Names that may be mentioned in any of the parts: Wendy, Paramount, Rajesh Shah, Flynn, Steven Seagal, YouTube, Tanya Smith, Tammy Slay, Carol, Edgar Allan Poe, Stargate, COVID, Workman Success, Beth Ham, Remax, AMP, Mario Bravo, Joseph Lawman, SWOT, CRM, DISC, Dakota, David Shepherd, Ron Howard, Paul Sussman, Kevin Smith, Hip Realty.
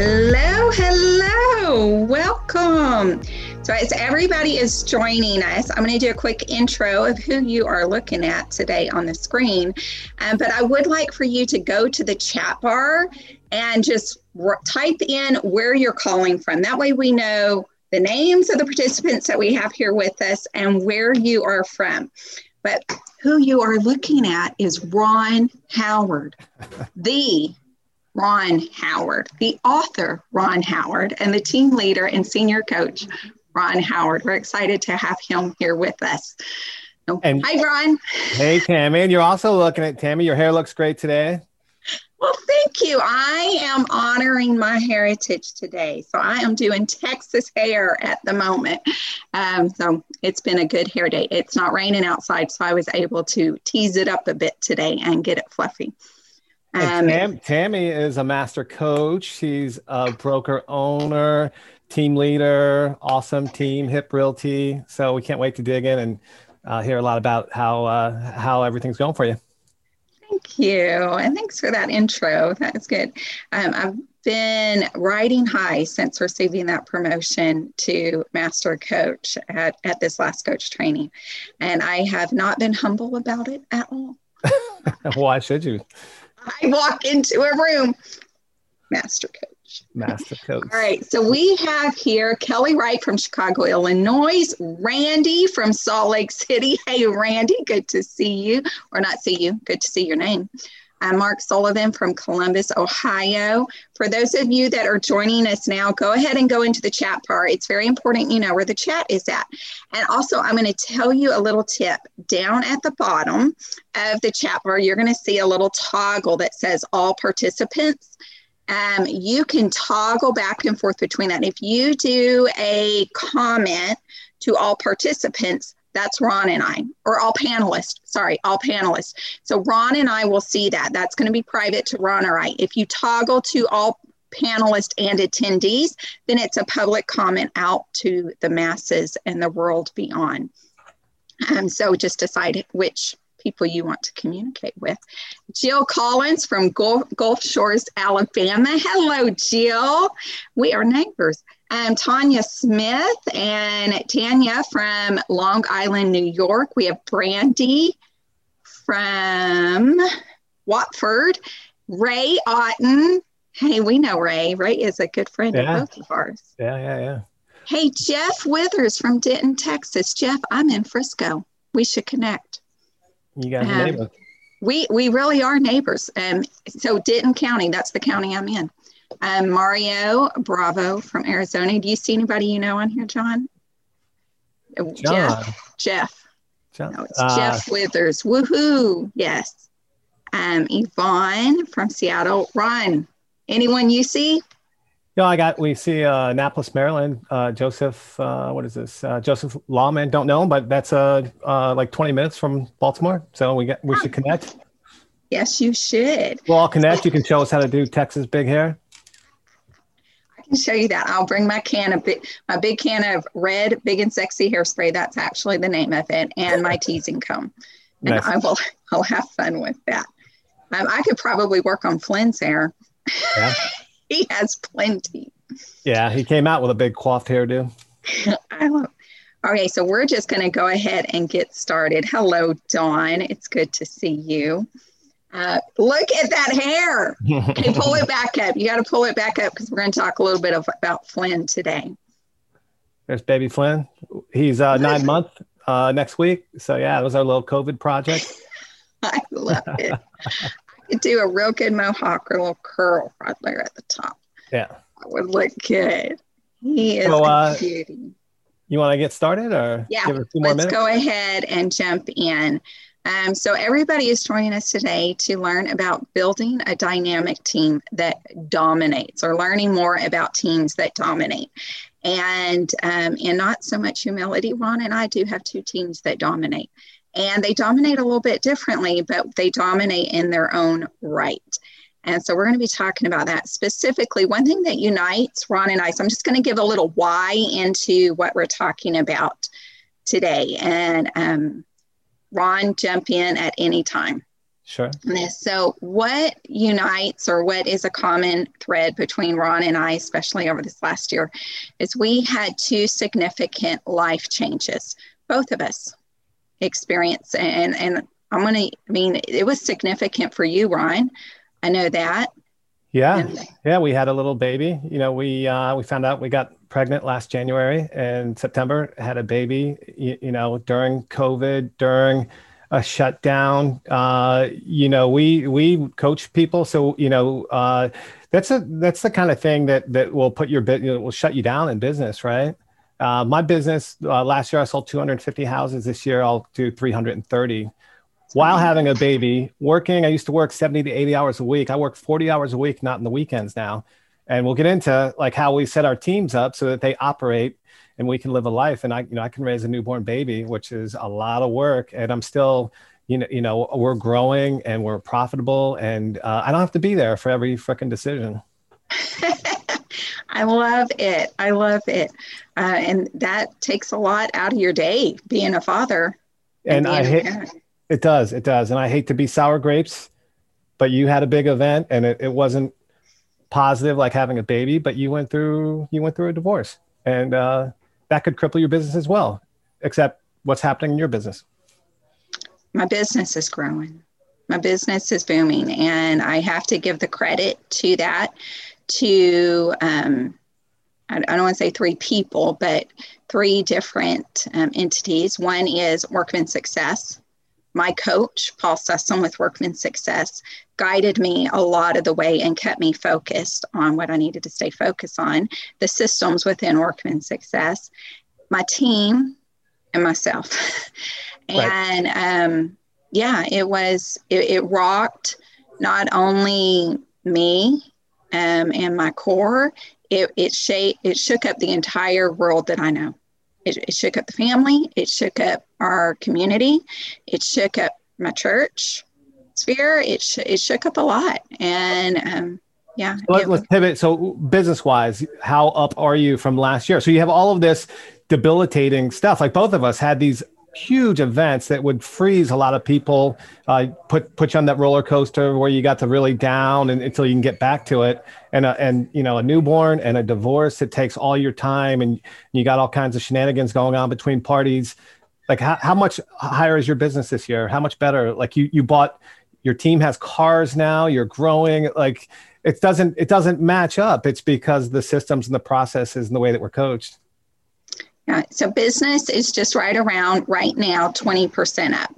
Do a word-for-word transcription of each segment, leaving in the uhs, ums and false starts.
Hello, hello, welcome. So as everybody is joining us, I'm going to do a quick intro of who you are looking at today on the screen. Um, but I would like for you to go to the chat bar and just type in where you're calling from. That way we know the names of the participants that we have here with us and where you are from. But who you are looking at is Ron Howard, the Ron Howard, the author Ron Howard, and the team leader and senior coach Ron Howard. We're excited to have him here with us. So, and, hi, Ron. Hey, Tammy. And you're also looking at Tammy. Your hair looks great today. Well, thank you. I am honoring my heritage today. So I am doing Texas hair at the moment. Um, so it's been a good hair day. It's not raining outside, so I was able to tease it up a bit today and get it fluffy. Um, Tam, Tammy is a master coach. She's a broker owner, team leader, awesome team, Hip Realty. So we can't wait to dig in and uh, hear a lot about how uh, how everything's going for you. Thank you, and thanks for that intro. That's good. Um, I've been riding high since receiving that promotion to master coach at, at this last coach training, and I have not been humble about it at all. Why should you? I walk into a room, master coach. Master coach. All right, so we have here Kelly Wright from Chicago, Illinois, Randy from Salt Lake City. Hey, Randy, good to see you. Or not see you, good to see your name. I'm Mark Sullivan from Columbus, Ohio. For those of you that are joining us now, go ahead and go into the chat part. It's very important you know where the chat is at. And also, I'm going to tell you a little tip. Down at the bottom of the chat bar, you're going to see a little toggle that says All Participants. Um, you can toggle back and forth between that. If you do a comment to All Participants, that's Ron and I, or all panelists, sorry, all panelists. So Ron and I will see that. That's going to be private to Ron or I. If you toggle to all panelists and attendees, then it's a public comment out to the masses and the world beyond. Um, so just decide which people you want to communicate with. Jill Collins from Gulf, Gulf Shores, Alabama. Hello, Jill. We are neighbors. Um, Tanya Smith and Tanya from Long Island, New York. We have Brandy from Watford. Ray Otten. Hey, we know Ray. Ray is a good friend yeah. of both of ours. Yeah, yeah, yeah. Hey, Jeff Withers from Denton, Texas. Jeff, I'm in Frisco. We should connect. You got um, a neighbor. We, we really are neighbors. Um, so Denton County, that's the county I'm in. Um, Mario Bravo from Arizona. Do you see anybody you know on here, John? John. Jeff. Jeff. John. No, it's uh, Jeff Withers. Woohoo. Yes. Um, Yvonne from Seattle. Ron, anyone you see? No, I got, we see uh, Annapolis, Maryland. Uh, Joseph, uh, what is this? Uh, Joseph Lawman. Don't know him, but that's uh, uh, like twenty minutes from Baltimore. So we get, we oh. should connect. Yes, you should. We'll all connect. You can show us how to do Texas big hair. Show you that. I'll bring my can of big, my big can of red, big and sexy hairspray. That's actually the name of it, and my teasing comb. And nice. I will, I'll have fun with that. Um, I could probably work on Flynn's hair. Yeah. He has plenty. Yeah, he came out with a big coiffed hairdo. I love. Okay, so we're just going to go ahead and get started. Hello, Dawn. It's good to see you. Uh, look at that hair. Okay, pull it back up. You got to pull it back up because we're going to talk a little bit of, about Flynn today. There's baby Flynn. He's uh, nine months uh, next week. So, yeah, it was our little COVID project. I love it. I could do a real good mohawk or a little curl right there at the top. Yeah. That would look good. He is so, uh, a cutie. You want to get started or yeah. give it a few more minutes? Let's go ahead and jump in. Um, so everybody is joining us today to learn about building a dynamic team that dominates, or learning more about teams that dominate. And, um, and not so much humility, Ron and I do have two teams that dominate. And they dominate a little bit differently, but they dominate in their own right. And so we're going to be talking about that specifically. One thing that unites Ron and I, so I'm just going to give a little why into what we're talking about today. And um, Ron, jump in at any time. Sure. So what unites, or what is a common thread between Ron and I, especially over this last year, is we had two significant life changes. Both of us experienced, and, and I'm going to, I mean, it was significant for you, Ron. I know that. Yeah. And, yeah. We had a little baby. You know, we, uh, we found out we got pregnant last January, and September had a baby, you, you know, during COVID, during a shutdown. Uh, you know, we, we coach people. So, you know, uh, that's a, that's the kind of thing that, that will put your bit, you know, will shut you down in business. Right. Uh, my business, uh, last year I sold two hundred fifty houses. This year I'll do three hundred thirty while having a baby, working. I used to work seventy to eighty hours a week. I work forty hours a week, not in the weekends now. And we'll get into like how we set our teams up so that they operate and we can live a life. And I, you know, I can raise a newborn baby, which is a lot of work. And I'm still, you know, you know, we're growing and we're profitable, and uh, I don't have to be there for every frickin' decision. I love it. I love it. Uh, and that takes a lot out of your day, being a father. And, and I hate, it does, it does. And I hate to be sour grapes, but you had a big event, and it, it wasn't positive, like having a baby, but you went through, you went through a divorce, and, uh, that could cripple your business as well, except what's happening in your business. My business is growing. My business is booming. And I have to give the credit to that, to, um, I don't want to say three people, but three different um, entities. One is Workman Success. My coach, Paul Sussman with Workman Success, guided me a lot of the way and kept me focused on what I needed to stay focused on, the systems within Workman Success, my team, and myself. And right. um, yeah, it was, it, it rocked not only me um, and my core, it it, sh- it shook up the entire world that I know. It, it shook up the family. It shook up our community. It shook up my church sphere. It sh- it shook up a lot. And um, yeah. Let's, it, let's pivot. So business-wise, how up are you from last year? So you have all of this debilitating stuff. Like both of us had these huge events that would freeze a lot of people, uh, put put you on that roller coaster where you got to really down and until you can get back to it. And, a, and you know, a newborn and a divorce, it takes all your time, and you got all kinds of shenanigans going on between parties. Like how, how much higher is your business this year? How much better? Like you, you bought, your team has cars now, you're growing. Like it doesn't, it doesn't match up. It's because the systems and the processes and the way that we're coached. Yeah, so business is just right around right now, twenty percent up.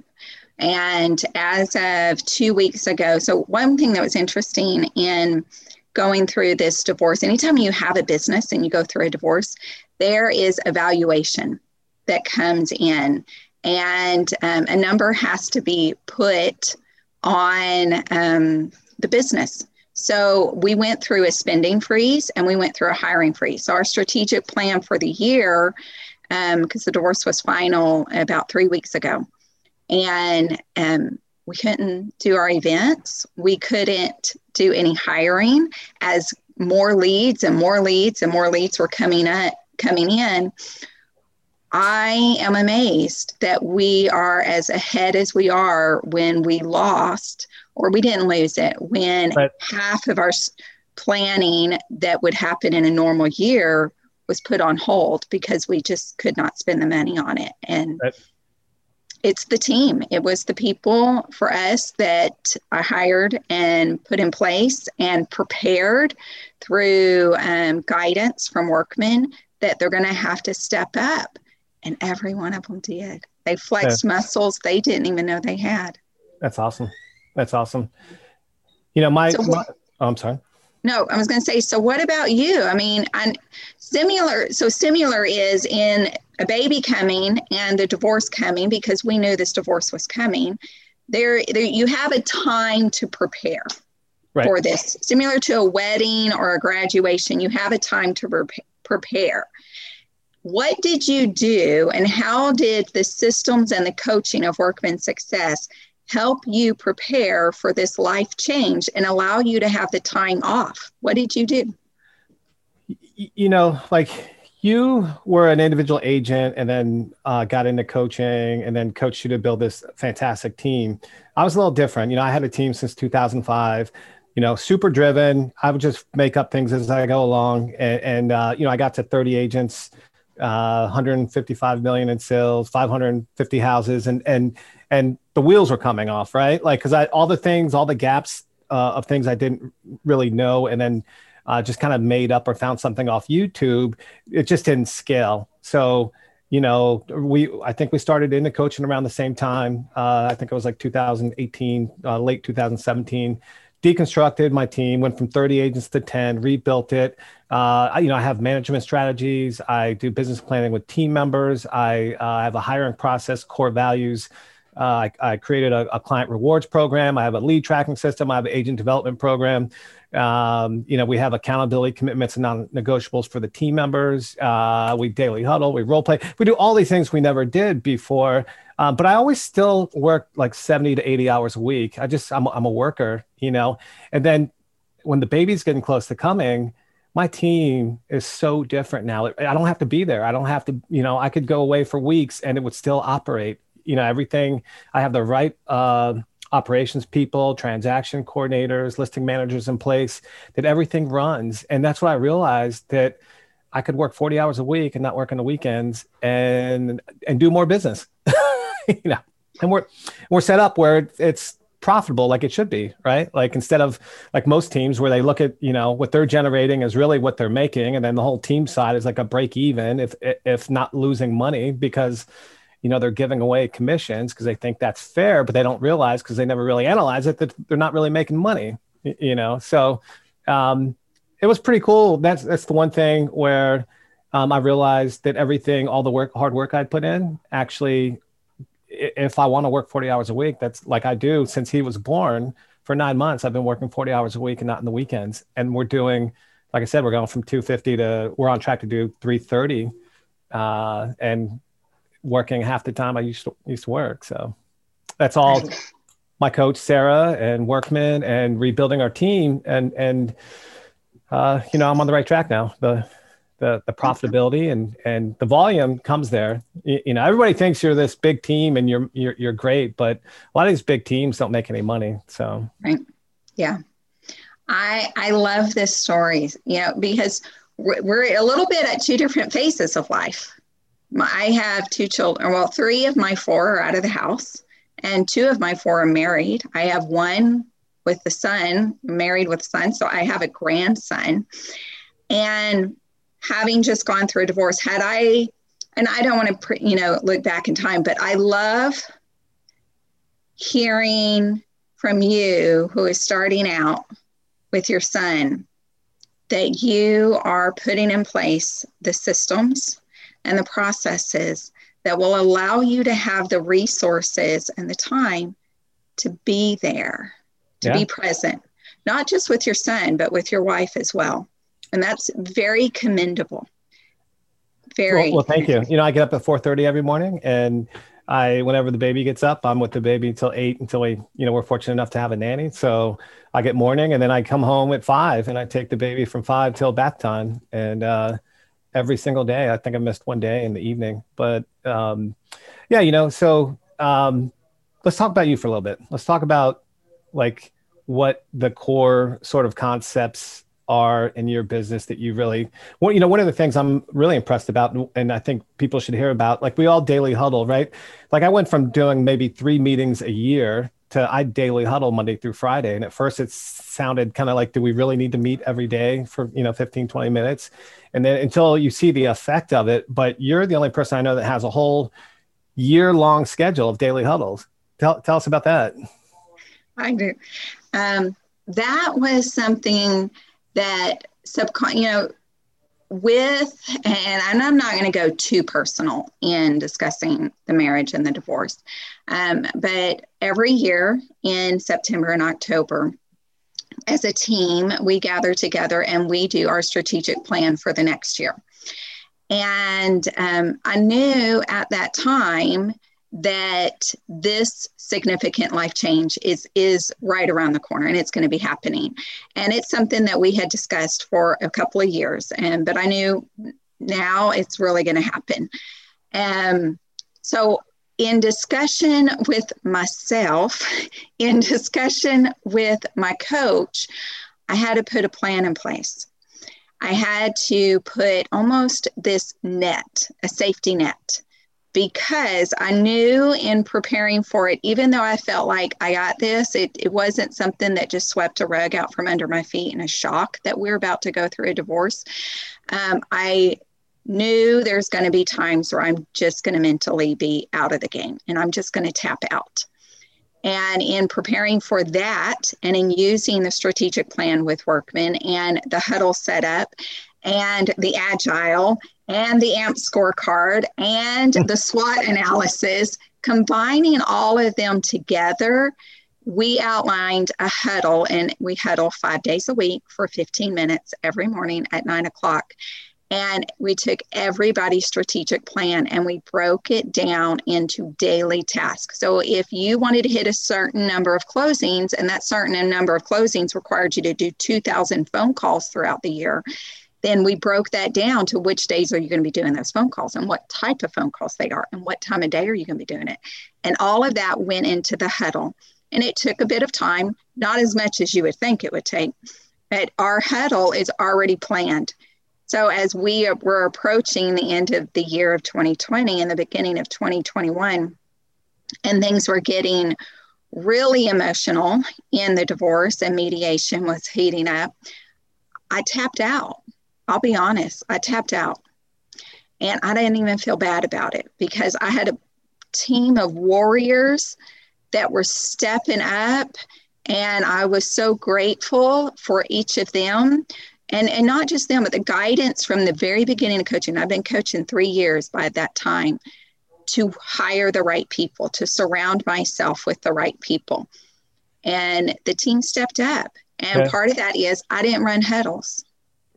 And as of two weeks ago, so one thing that was interesting in going through this divorce, anytime you have a business and you go through a divorce, there is a valuation that comes in, and um, a number has to be put on um, the business. So we went through a spending freeze and we went through a hiring freeze. So our strategic plan for the year, um, because the divorce was final about three weeks ago, and um, we couldn't do our events. We couldn't do any hiring as more leads and more leads and more leads were coming up, coming in. I am amazed that we are as ahead as we are when we lost, or we didn't lose it, when right. half of our planning that would happen in a normal year was put on hold because we just could not spend the money on it. And right. it's the team. It was the people for us that I hired and put in place and prepared through um, guidance from Workman that they're going to have to step up. And every one of them did. They flexed yeah. muscles they didn't even know they had. That's awesome. That's awesome. You know, my, so what, my oh, I'm sorry. No, I was going to say, so what about you? I mean, I'm similar. So similar is in a baby coming and the divorce coming, because we knew this divorce was coming. There, there you have a time to prepare right. for this. Similar to a wedding or a graduation, you have a time to pre- prepare. What did you do, and how did the systems and the coaching of Workman Success help you prepare for this life change and allow you to have the time off? What did you do? You know, like you were an individual agent and then uh, got into coaching and then coached you to build this fantastic team. I was a little different. You know, I had a team since two thousand five, you know, super driven. I would just make up things as I go along. And, and uh, you know, I got to thirty agents, uh, one hundred fifty-five million in sales, five hundred fifty houses. And, and, and the wheels were coming off, right? Like, cause I, all the things, all the gaps uh, of things I didn't really know. And then, Uh, just kind of made up or found something off YouTube. It just didn't scale. So, you know, we, I think we started into coaching around the same time. Uh, I think it was like two thousand eighteen, uh, late two thousand seventeen, deconstructed my team, went from thirty agents to ten, rebuilt it. Uh, I, you know, I have management strategies. I do business planning with team members. I uh, have a hiring process, core values. Uh, I, I created a, a client rewards program. I have a lead tracking system. I have an agent development program. Um, you know, we have accountability commitments and non-negotiables for the team members. Uh, we daily huddle, we role play. We do all these things we never did before. Um, but I always still work like seventy to eighty hours a week. I just, I'm, I'm a worker, you know. And then when the baby's getting close to coming, my team is so different now. I don't have to be there. I don't have to, you know, I could go away for weeks and it would still operate. You know, everything, I have the right uh, operations people, transaction coordinators, listing managers in place, that everything runs. And that's what I realized, that I could work forty hours a week and not work on the weekends and and do more business. You know, and we're we're set up where it, it's profitable like it should be, right? Like, instead of like most teams where they look at, you know, what they're generating is really what they're making. And then the whole team side is like a break even, if if not losing money, because you know, they're giving away commissions because they think that's fair, but they don't realize, because they never really analyze it, that they're not really making money, you know? So um, it was pretty cool. That's, that's the one thing where um, I realized that everything, all the work, hard work I'd put in, actually, if I want to work forty hours a week, that's like I do since he was born. For nine months, I've been working forty hours a week and not on the weekends. And we're doing, like I said, we're going from two fifty to, we're on track to do three thirty. Uh, and working half the time I used to used to work. So that's all my coach, Sarah, and Workman, and rebuilding our team. And, and, uh, you know, I'm on the right track now. The, the, the profitability and, and the volume comes there. You, you know, everybody thinks you're this big team and you're, you're, you're great, but a lot of these big teams don't make any money. So, right. Yeah. I, I love this story, you know, because we're, we're a little bit at two different phases of life. I have two children. Well, three of my four are out of the house, and two of my four are married. I have one with the son, married with son. So I have a grandson. And having just gone through a divorce, had I, and I don't want to, you know, look back in time, but I love hearing from you, who is starting out with your son, that you are putting in place the systems and the processes that will allow you to have the resources and the time to be there, to yeah. be present, not just with your son, but with your wife as well. And that's very commendable. Very. Well, well thank you. You know, I get up at four thirty every morning, and I, whenever the baby gets up, I'm with the baby until eight, until we, you know, we're fortunate enough to have a nanny. So I get morning, and then I come home at five, and I take the baby from five till bath time. And, uh, every single day. I think I missed one day in the evening, but um, yeah, you know, so um, let's talk about you for a little bit. Let's talk about like what the core sort of concepts are in your business that you really, well, you know, one of the things I'm really impressed about, and I think people should hear about, like we all daily huddle, right? Like I went from doing maybe three meetings a year to I daily huddle Monday through Friday. And at first it sounded kind of like, do we really need to meet every day for, you know, fifteen, twenty minutes? And then until you see the effect of it, but you're the only person I know that has a whole year long schedule of daily huddles. Tell, tell us about that. I do. Um, that was something that subcon, you know, with, and I'm not going to go too personal in discussing the marriage and the divorce, um, but every year in September and October, as a team, we gather together and we do our strategic plan for the next year. And um, I knew at that time that this significant life change is is right around the corner, and it's going to be happening. And it's something that we had discussed for a couple of years. And but I knew now it's really going to happen. Um, so in discussion with myself, in discussion with my coach, I had to put a plan in place. I had to put almost this net, a safety net, because I knew in preparing for it, even though I felt like I got this, it, it wasn't something that just swept a rug out from under my feet in a shock that we're about to go through a divorce. Um, I knew there's going to be times where I'm just going to mentally be out of the game and I'm just going to tap out. And in preparing for that and in using the strategic plan with Workman and the huddle setup and the agile and the A M P scorecard and the SWOT analysis, combining all of them together, we outlined a huddle, and we huddle five days a week for fifteen minutes every morning at nine o'clock. And we took everybody's strategic plan and we broke it down into daily tasks. So if you wanted to hit a certain number of closings, and that certain number of closings required you to do two thousand phone calls throughout the year, then we broke that down to which days are you going to be doing those phone calls and what type of phone calls they are and what time of day are you going to be doing it. And all of that went into the huddle. And it took a bit of time, not as much as you would think it would take, but our huddle is already planned. So as we were approaching the end of the year of twenty twenty and the beginning of twenty twenty-one, and things were getting really emotional in the divorce and mediation was heating up, I tapped out. I'll be honest, I tapped out. And I didn't even feel bad about it because I had a team of warriors that were stepping up, and I was so grateful for each of them. And and not just them, but the guidance from the very beginning of coaching. I've been coaching three years by that time, to hire the right people, to surround myself with the right people. And the team stepped up. And right. Part of that is I didn't run huddles.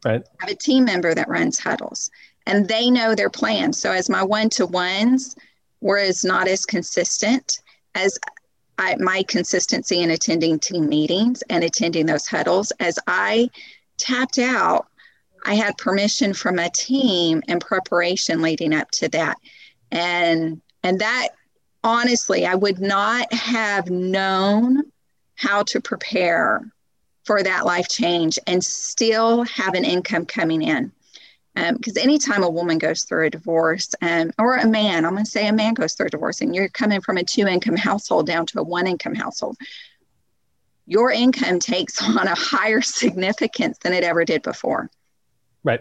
Right. I have a team member that runs huddles. And they know their plan. So as my one-to-ones were as not as consistent as I, my consistency in attending team meetings and attending those huddles, as I tapped out, I had permission from a team and preparation leading up to that. And and that, honestly, I would not have known how to prepare for that life change and still have an income coming in. Because um, anytime a woman goes through a divorce, um, or a man, I'm going to say a man goes through a divorce, and you're coming from a two-income household down to a one-income household, your income takes on a higher significance than it ever did before. Right.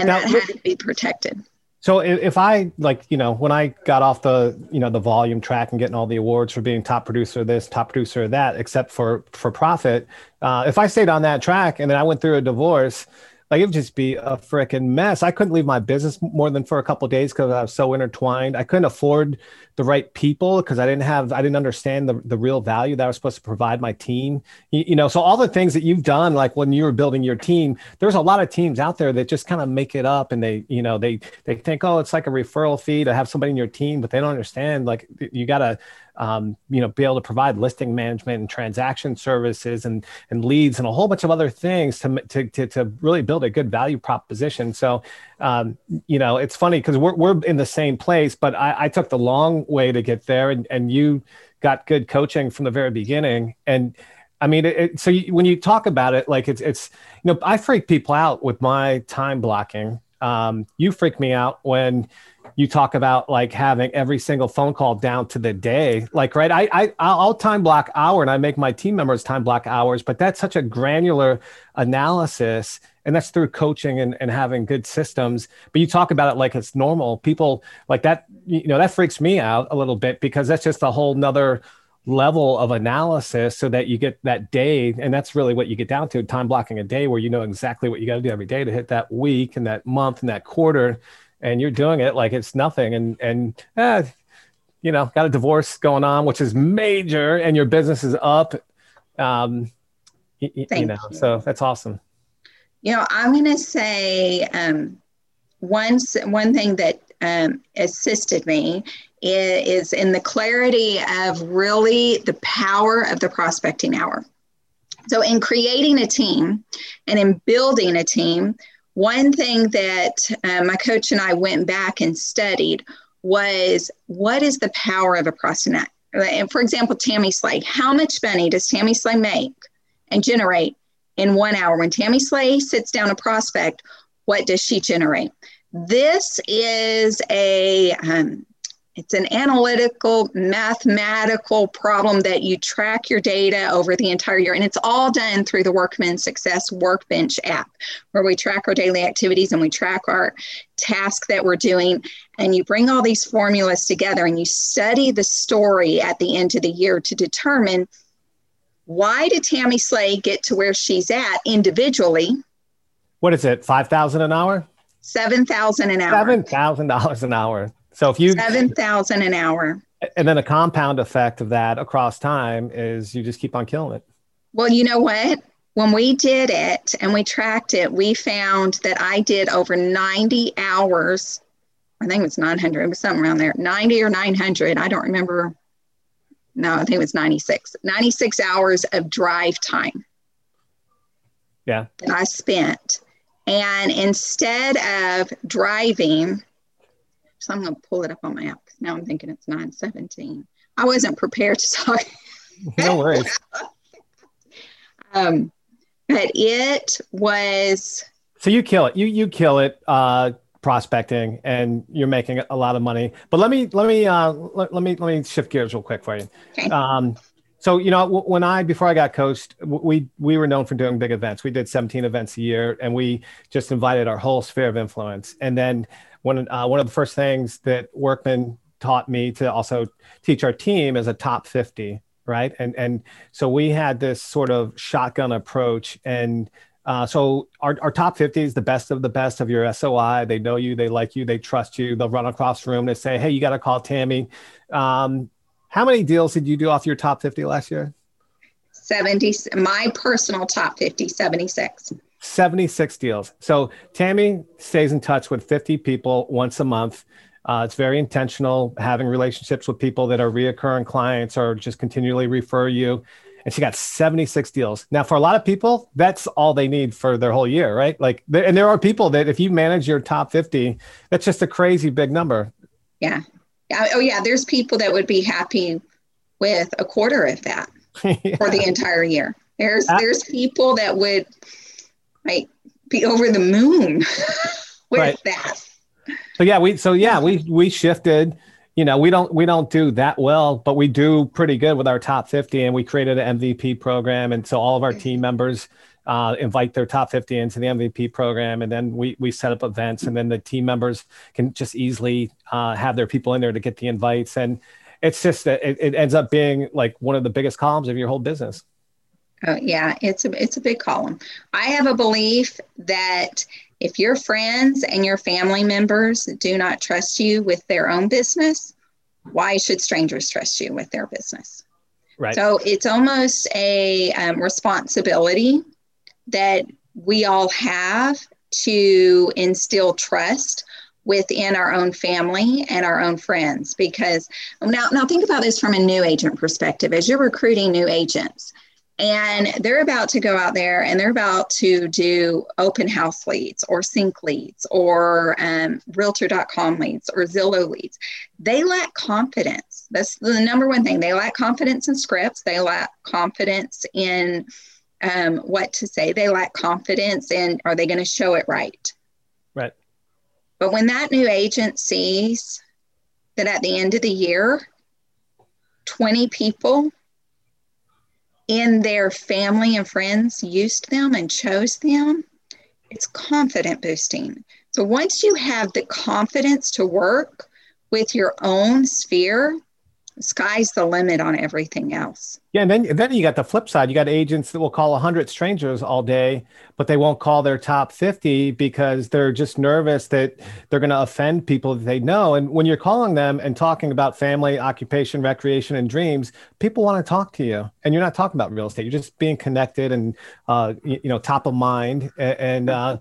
And now, that had to be protected. So if I, like, you know, when I got off the, you know, the volume track and getting all the awards for being top producer of this, top producer of that, except for, for profit, uh, if I stayed on that track and then I went through a divorce, like it would just be a freaking mess. I couldn't leave my business more than for a couple of days because I was so intertwined. I couldn't afford the right people because I didn't have, I didn't understand the, the real value that I was supposed to provide my team. You, you know, so all the things that you've done, like when you were building your team, there's a lot of teams out there that just kind of make it up and they, you know, they, they think, oh, it's like a referral fee to have somebody in your team, but they don't understand. Like you got to, Um, you know, be able to provide listing management and transaction services and and leads and a whole bunch of other things to to to, to really build a good value proposition. So, um, you know, it's funny because we're we're in the same place, but I, I took the long way to get there, and and you got good coaching from the very beginning. And I mean, it, it, so you, when you talk about it, like it's it's you know, I freak people out with my time blocking. Um, you freak me out when you talk about like having every single phone call down to the day, like, right. I, I I'll time block hour and I make my team members time block hours, but that's such a granular analysis, and that's through coaching and, and having good systems. But you talk about it like it's normal. People like that, you know, that freaks me out a little bit because that's just a whole nother level of analysis so that you get that day. And that's really what you get down to, time blocking a day where you know exactly what you got to do every day to hit that week and that month and that quarter. And you're doing it like it's nothing, and and eh, you know, got a divorce going on, which is major, and your business is up. Um, y- y- you know, you. So that's awesome. You know, I'm gonna say um, one one thing that um, assisted me is, is in the clarity of really the power of the prospecting hour. So in creating a team and in building a team, One thing that uh, my coach and I went back and studied was, what is the power of a prospect? And for example, Tammy Slay, how much money does Tammy Slay make and generate in one hour? When Tammy Slay sits down a prospect, what does she generate? This is a, um, it's an analytical, mathematical problem that you track your data over the entire year. And it's all done through the Workman Success Workbench app, where we track our daily activities and we track our tasks that we're doing. And you bring all these formulas together and you study the story at the end of the year to determine, why did Tammy Slay get to where she's at individually? What is it, five thousand dollars an hour? seven thousand dollars an hour. seven thousand dollars an hour. So if you seven thousand an hour. And then a compound effect of that across time is you just keep on killing it. Well, you know what? When we did it and we tracked it, we found that I did over ninety hours. I think it was nine hundred, it was something around there, ninety or nine hundred. I don't remember. No, I think it was ninety-six. ninety-six hours of drive time. Yeah. That I spent. And instead of driving, so I'm going to pull it up on my app. Now I'm thinking it's nine seventeen. I wasn't prepared to talk. No worries. um, but it was. So you kill it. You you kill it uh, prospecting, and you're making a lot of money. But let me let me uh, let, let me let me shift gears real quick for you. Okay. Um, so you know, when I before I got coached, we we were known for doing big events. We did seventeen events a year, and we just invited our whole sphere of influence, and then. One, uh, one of the first things that Workman taught me to also teach our team is a top fifty, right? And and so we had this sort of shotgun approach. And uh, so our, our top fifty is the best of the best of your S O I. They know you, they like you, they trust you. They'll run across the room and say, hey, you got to call Tammy. Um, how many deals did you do off your top fifty last year? seventy, my personal top fifty, seventy-six. seventy-six deals. So Tammy stays in touch with fifty people once a month. Uh, it's very intentional, having relationships with people that are reoccurring clients or just continually refer you. And she got seventy-six deals. Now, for a lot of people, that's all they need for their whole year, right? Like, and there are people that if you manage your top fifty, that's just a crazy big number. Yeah. Oh yeah. There's people that would be happy with a quarter of that yeah. for the entire year. There's, there's people that would, Right, be over the moon with right. that. So yeah, we so yeah we we shifted. You know, we don't we don't do that well, but we do pretty good with our top fifty, and we created an M V P program, and so all of our team members uh, invite their top fifty into the M V P program, and then we we set up events, and then the team members can just easily uh, have their people in there to get the invites, and it's just that it, it ends up being like one of the biggest columns of your whole business. Oh, yeah, it's a, it's a big column. I have a belief that if your friends and your family members do not trust you with their own business, why should strangers trust you with their business? Right. So it's almost a um, responsibility that we all have to instill trust within our own family and our own friends. Because now, now think about this from a new agent perspective. As you're recruiting new agents, and they're about to go out there and they're about to do open house leads or sync leads or um, realtor dot com leads or Zillow leads. They lack confidence. That's the number one thing. They lack confidence in scripts. They lack confidence in um, what to say. They lack confidence in, are they going to show it right? Right. But when that new agent sees that at the end of the year, twenty people in their family and friends used them and chose them, it's confidence boosting. So once you have the confidence to work with your own sphere, the sky's the limit on everything else. Yeah, and then, then you got the flip side. You got agents that will call one hundred strangers all day, but they won't call their top fifty because they're just nervous that they're going to offend people that they know. And when you're calling them and talking about family, occupation, recreation, and dreams, people want to talk to you. And you're not talking about real estate. You're just being connected and uh, you, you know, top of mind. And, and uh,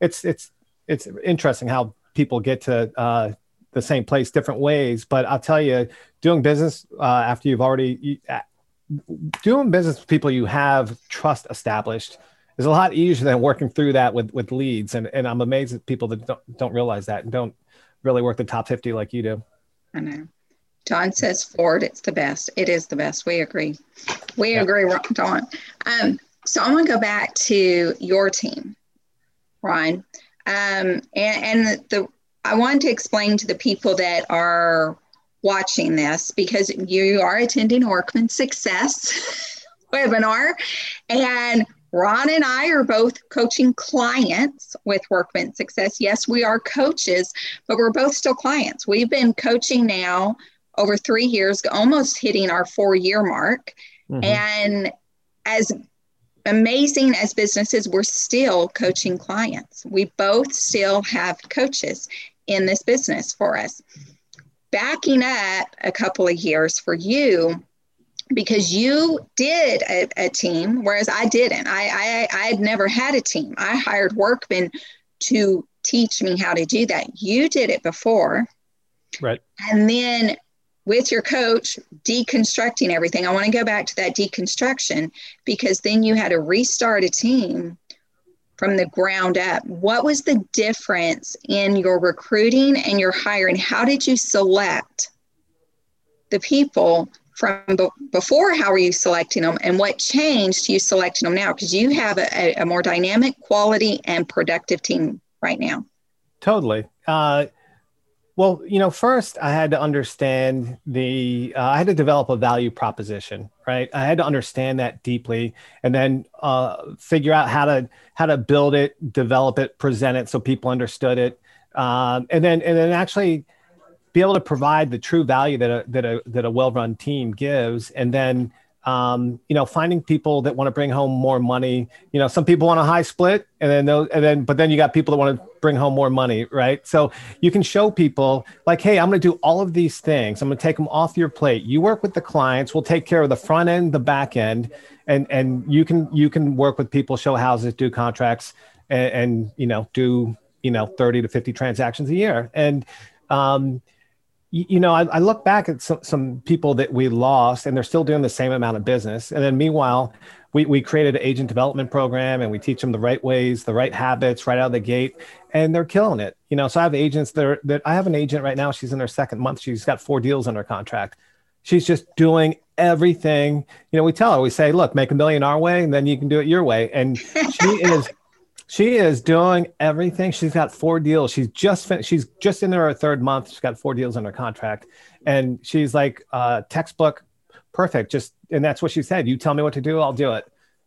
it's it's it's interesting how people get to uh, the same place different ways. But I'll tell you, doing business uh, after you've already you, doing business with people you have trust established is a lot easier than working through that with, with leads. And, and I'm amazed at people that don't, don't realize that and don't really work the top fifty like you do. I know. Don says, Ford, it's the best. It is the best. We agree. We yeah. agree, Don. Um, so I want to go back to your team, Ron. Um, and and the, the I want to explain to the people that are watching this, because you are attending Workman Success webinar, and Ron and I are both coaching clients with Workman Success. Yes, we are coaches, but we're both still clients. We've been coaching now over three years, almost hitting our four-year mark. Mm-hmm. And as amazing as businesses, we're still coaching clients. We both still have coaches in this business for us. Backing up a couple of years for you, because you did a, a team, whereas I didn't. I, I, I had never had a team. I hired Workman to teach me how to do that. You did it before. Right. And then with your coach, deconstructing everything. I want to go back to that deconstruction, because then you had to restart a team from the ground up. What was the difference in your recruiting and your hiring? How did you select the people from be- before? How were you selecting them, and what changed you selecting them now? Because you have a, a more dynamic, quality, and productive team right now. Totally. Uh, well, you know, first I had to understand the, uh, I had to develop a value proposition, right? I had to understand that deeply, and then uh, figure out how to, how to build it, develop it, present it so people understood it. Um, and then, and then actually be able to provide the true value that a, that a, that a well-run team gives. And then, um, you know, finding people that want to bring home more money. You know, some people want a high split, and then those, and then, but then you got people that want to bring home more money, right? So you can show people like, hey, I'm going to do all of these things. I'm going to take them off your plate. You work with the clients. We'll take care of the front end, the back end, and, and you can, you can work with people, show houses, do contracts, and, and, you know, do, you know, thirty to fifty transactions a year. And, um, you know, I, I look back at some, some people that we lost, and they're still doing the same amount of business. And then meanwhile, we, we created an agent development program, and we teach them the right ways, the right habits right out of the gate, and they're killing it. You know, so I have agents that are, that I have an agent right now. She's in her second month. She's got four deals under contract. She's just doing everything. You know, we tell her, we say, look, make a million our way, and then you can do it your way. And she is She is doing everything. She's got four deals. She's just fin- she's just in her third month. She's got four deals under contract, and she's like, uh, textbook perfect. Just, and that's what she said. You tell me what to do, I'll do it.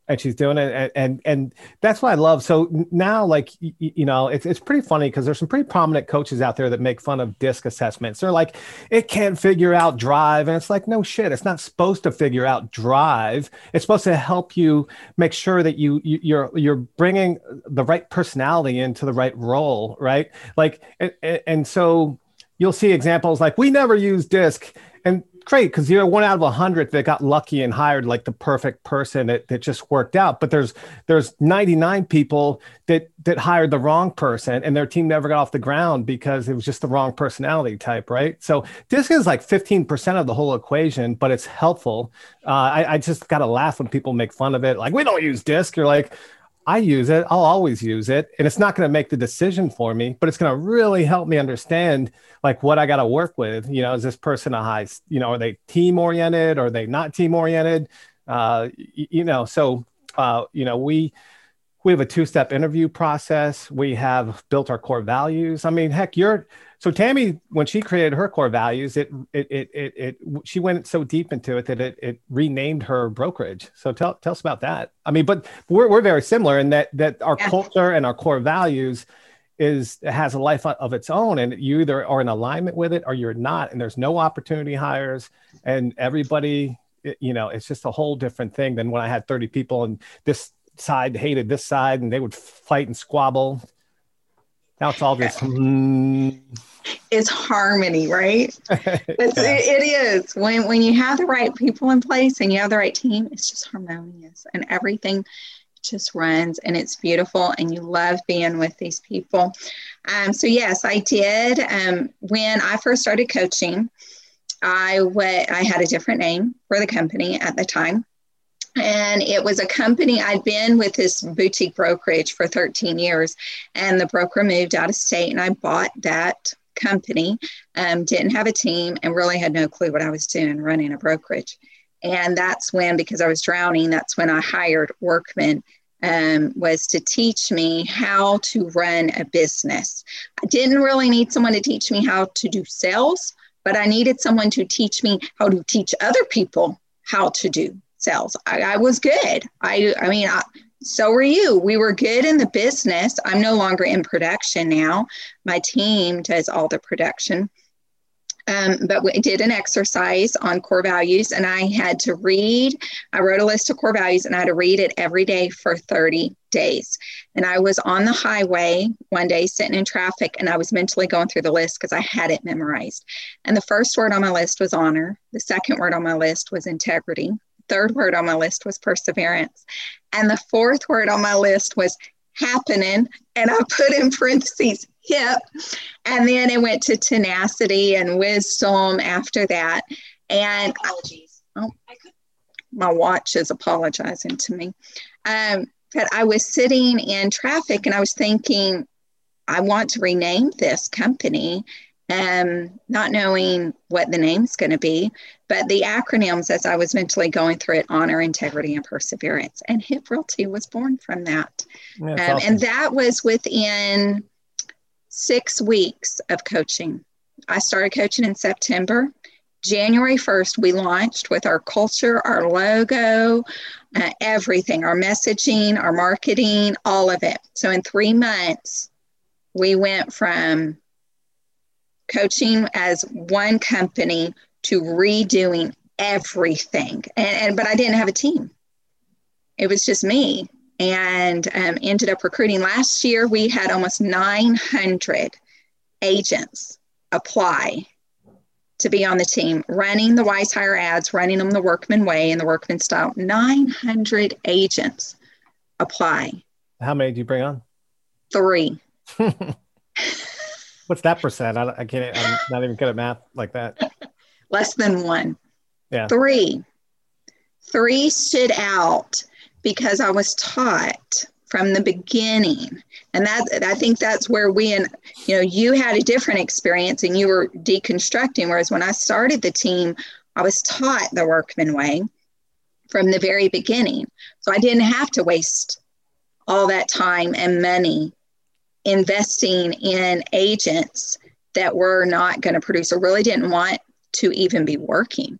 And she's doing it, and and, and that's what I love. So now, like, y- you know, it's it's pretty funny, because there's some pretty prominent coaches out there that make fun of D I S C assessments. They're like, it can't figure out drive, and it's like, no shit, it's not supposed to figure out drive. It's supposed to help you make sure that you, you you're you're bringing the right personality into the right role, right? Like, and, and so you'll see examples like, we never use D I S C, and great, because you're one out of a hundred that got lucky and hired like the perfect person that, that just worked out. But there's there's ninety-nine people that that hired the wrong person, and their team never got off the ground because it was just the wrong personality type, right? So D I S C is like fifteen percent of the whole equation, but it's helpful. Uh, I, I just got to laugh when people make fun of it. Like, we don't use D I S C. You're like, I use it. I'll always use it. And it's not going to make the decision for me, but it's going to really help me understand like what I got to work with. You know, is this person a high, you know, are they team oriented? Are they not team oriented? Uh, y- you know, so, uh, you know, we, we have a two-step interview process. We have built our core values. I mean, heck, you're, so Tammy, when she created her core values, it, it, it, it, it she went so deep into it that it, it renamed her brokerage. So tell, tell us about that. I mean, but we're, we're very similar in that, that our yeah. culture and our core values is, has a life of its own, and you either are in alignment with it or you're not, and there's no opportunity hires, and everybody, you know, it's just a whole different thing than when I had thirty people and this side hated this side and they would fight and squabble. Now it's all just mm. It's harmony, right? It's, yeah. it, it is. When when you have the right people in place and you have the right team, it's just harmonious and everything just runs, and it's beautiful, and you love being with these people. Um, so yes, I did. Um, when I first started coaching, I w- I had a different name for the company at the time. And it was a company, I'd been with this boutique brokerage for thirteen years, and the broker moved out of state, and I bought that company, um, didn't have a team, and really had no clue what I was doing running a brokerage. And that's when, because I was drowning, that's when I hired Workman, um, was to teach me how to run a business. I didn't really need someone to teach me how to do sales, but I needed someone to teach me how to teach other people how to do sales. I, I was good. I, I mean, I, so were you. We were good in the business. I'm no longer in production now. My team does all the production. Um, but we did an exercise on core values, and I had to read. I wrote a list of core values, and I had to read it every day for thirty days. And I was on the highway one day sitting in traffic, and I was mentally going through the list because I had it memorized. And the first word on my list was honor. The second word on my list was integrity. Third word on my list was perseverance. And the fourth word on my list was happening. And I put in parentheses, hip. And then it went to tenacity and wisdom after that. And apologies. Oh, my watch is apologizing to me. Um, but I was sitting in traffic and I was thinking, I want to rename this company. Um, not knowing what the name's going to be, but the acronyms as I was mentally going through it, honor, integrity, and perseverance. And Hip Realty was born from that. Um, awesome. And that was within six weeks of coaching. I started coaching in September. January first, we launched with our culture, our logo, uh, everything, our messaging, our marketing, all of it. So in three months, we went from coaching as one company to redoing everything. And, and but I didn't have a team. It was just me, and um, ended up recruiting. Last year, we had almost nine hundred agents apply to be on the team, running the Wise Hire ads, running them the Workman way and the Workman style. nine hundred agents apply. How many do you bring on? Three. What's that percent? I, I can't, I'm not even good at math like that. Less than one. Yeah. Three. Three stood out because I was taught from the beginning. And that, I think that's where we, and you know, you had a different experience and you were deconstructing. Whereas when I started the team, I was taught the Workman way from the very beginning. So I didn't have to waste all that time and money investing in agents that were not going to produce or really didn't want to even be working.